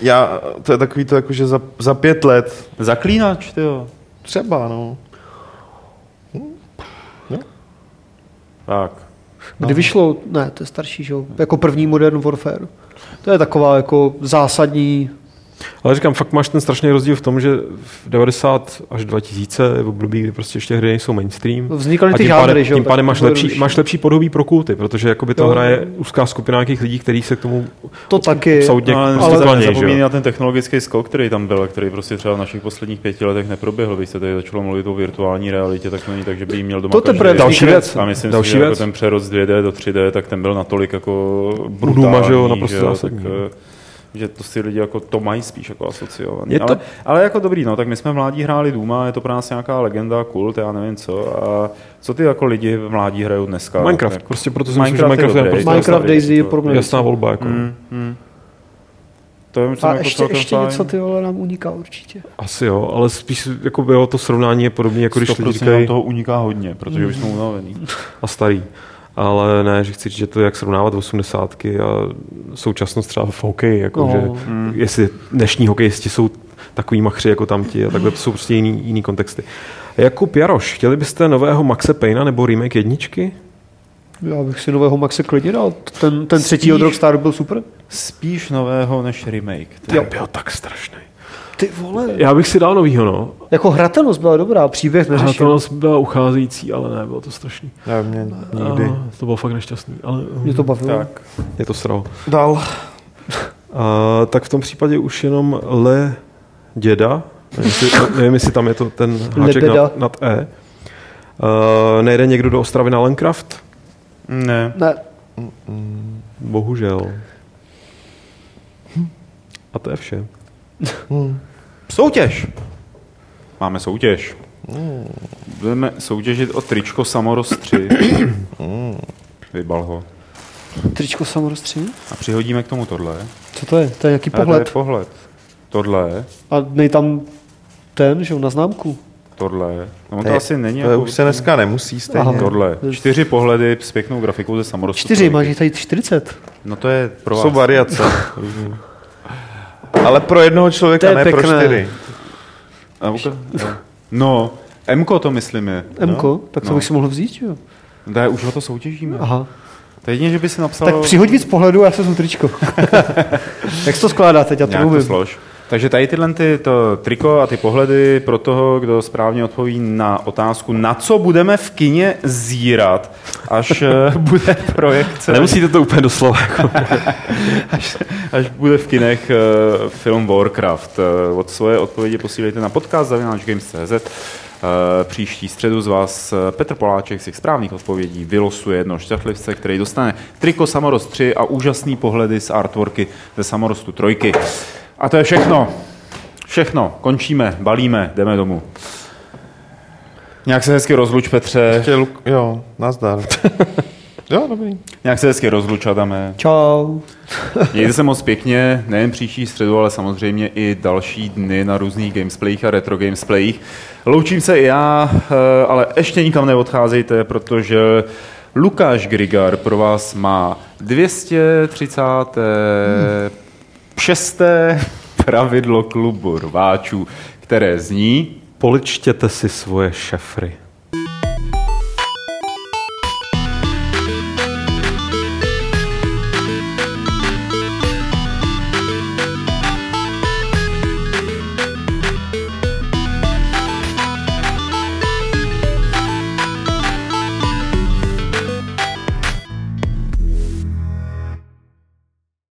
Já, to je takový to, jakože za, za pět let... Zaklínač, ty jo. Třeba, no. Tak. Kdy no. vyšlo, ne, to je starší, že? Jako první Modern Warfare. To je taková jako zásadní... Ale říkám, fakt máš ten strašný rozdíl v tom, že v devadesát až dva tisíce je v období, kdy prostě ještě hry nejsou mainstream. Vznikaly ty žánry, že? Tím pádem máš lepší, máš lepší podobí pro kulty, protože jakoby to hraje úzká skupina nějakých lidí, kteří se k tomu... To taky. No, ale nezapomíná na ten technologický skok, který tam byl, který prostě třeba v našich posledních pěti letech neproběhl. Když se tady začalo mluvit o virtuální realitě, tak není tak, že by jí měl doma každý. Další věc. A myslím si, že jako ten přerod z dvě dé do tři dé, tak ten byl natolik jako brutální, že to si lidi jako to mají spíš jako asociovaný. To... Ale, ale jako dobrý, no, tak my jsme v mládí hráli Dooma, je to pro nás nějaká legenda, kult, já nevím co. A co ty jako lidi v mládí hrajou dneska? Minecraft, jako... prostě proto Minecraft myslím, že Minecraft je, je prostě Minecraft, Daisy je pro mě jasná volba. Jako. Mm, mm. To je, a jako ještě, ještě něco, ty vole, nám uniká určitě. Asi jo, ale spíš jako bylo to srovnání je podobné, jako když lidi říkají... nám toho uniká hodně, protože už jsme unavený. A starý. Ale ne, že chci říct, že to je jak srovnávat osmdesátky a současnost třeba v hokeji, jako, no. Že mm. jestli dnešní hokejisti jsou takový machři jako tamti a takhle, to jsou prostě jiný, jiný kontexty. Jakub Jaroš, chtěli byste nového Maxe Payna nebo remake jedničky? Já bych si nového Maxe klidně dal. Ten, ten třetí spíš, od Rockstar byl super. Spíš nového než remake. To byl tak strašný. Ty vole. Já bych si dal novýho, no. Jako hratelnost byla dobrá, příběh neřešil. Hratelnost byla ucházející, ale ne, bylo to strašný. Já mě nikdy. A to bylo fakt nešťastný, ale... Mě to bavilo. Tak. Je to sralo. Dal. A, tak v tom případě už jenom Le Děda, nevím, jestli tam je to ten háček nad, nad E. A, nejde někdo do Ostravy na Landcraft? Ne. Ne. Bohužel. A to je vše. Hmm. Soutěž. Máme soutěž. Hmm. Budeme soutěžit o tričko Samorost tři. Hmm. Vybal ho. Tričko Samorost tři? A přihodíme k tomu tohle. Co to je? To je jaký pohled? A to je pohled. Tohle. A nej tam ten, že jo, na známku. Tohle. No to je, asi není. To jako už se dneska nemusí stejně. Aha. Tohle. Čtyři pohledy s pěknou grafikou ze Samorostu. Čtyři, máš jich tady čtyřicet. No to je pro vás. Jsou variace. Ale pro jednoho člověka, je ne pěkné. Pro čtyři. No, Mko to myslím je. Mko? No? Tak to no. bych si mohl vzít, jo? Daj, už ho to soutěžíme. Aha. To jedině, že by si napsal... Tak přihoď víc pohledu, já se jsou tričko. Jak se to skládá teď? Já to mluvím. Slož. Takže tady tyhle ty, to triko a ty pohledy pro toho, kdo správně odpoví na otázku, na co budeme v kině zírat, až bude projekce. Nemusíte to úplně doslova. Jako. až, až bude v kinech uh, film Warcraft. Uh, od svoje odpovědi posílejte na podcast zavináč games tečka cz. Uh, příští středu z vás Petr Poláček z těch správných odpovědí vylosuje jednoho šťastlivce, který dostane triko Samorost tři a úžasný pohledy z artworky ze Samorostu trojky. A to je všechno. Všechno. Končíme, balíme, jdeme domů. Nějak se hezky rozluč, Petře. Ještě Luk- jo, nazdar. Jo, dobrý. Nějak se hezky rozluč, Adame. Čau. Mějte se moc pěkně, nejen příští středu, ale samozřejmě i další dny na různých gamesplayích a retro gamesplayích. Loučím se i já, ale ještě nikam neodcházejte, protože Lukáš Grigar pro vás má dvě stě třicáté šesté pravidlo klubu rváčů, které zní: Poličtěte si svoje šafry.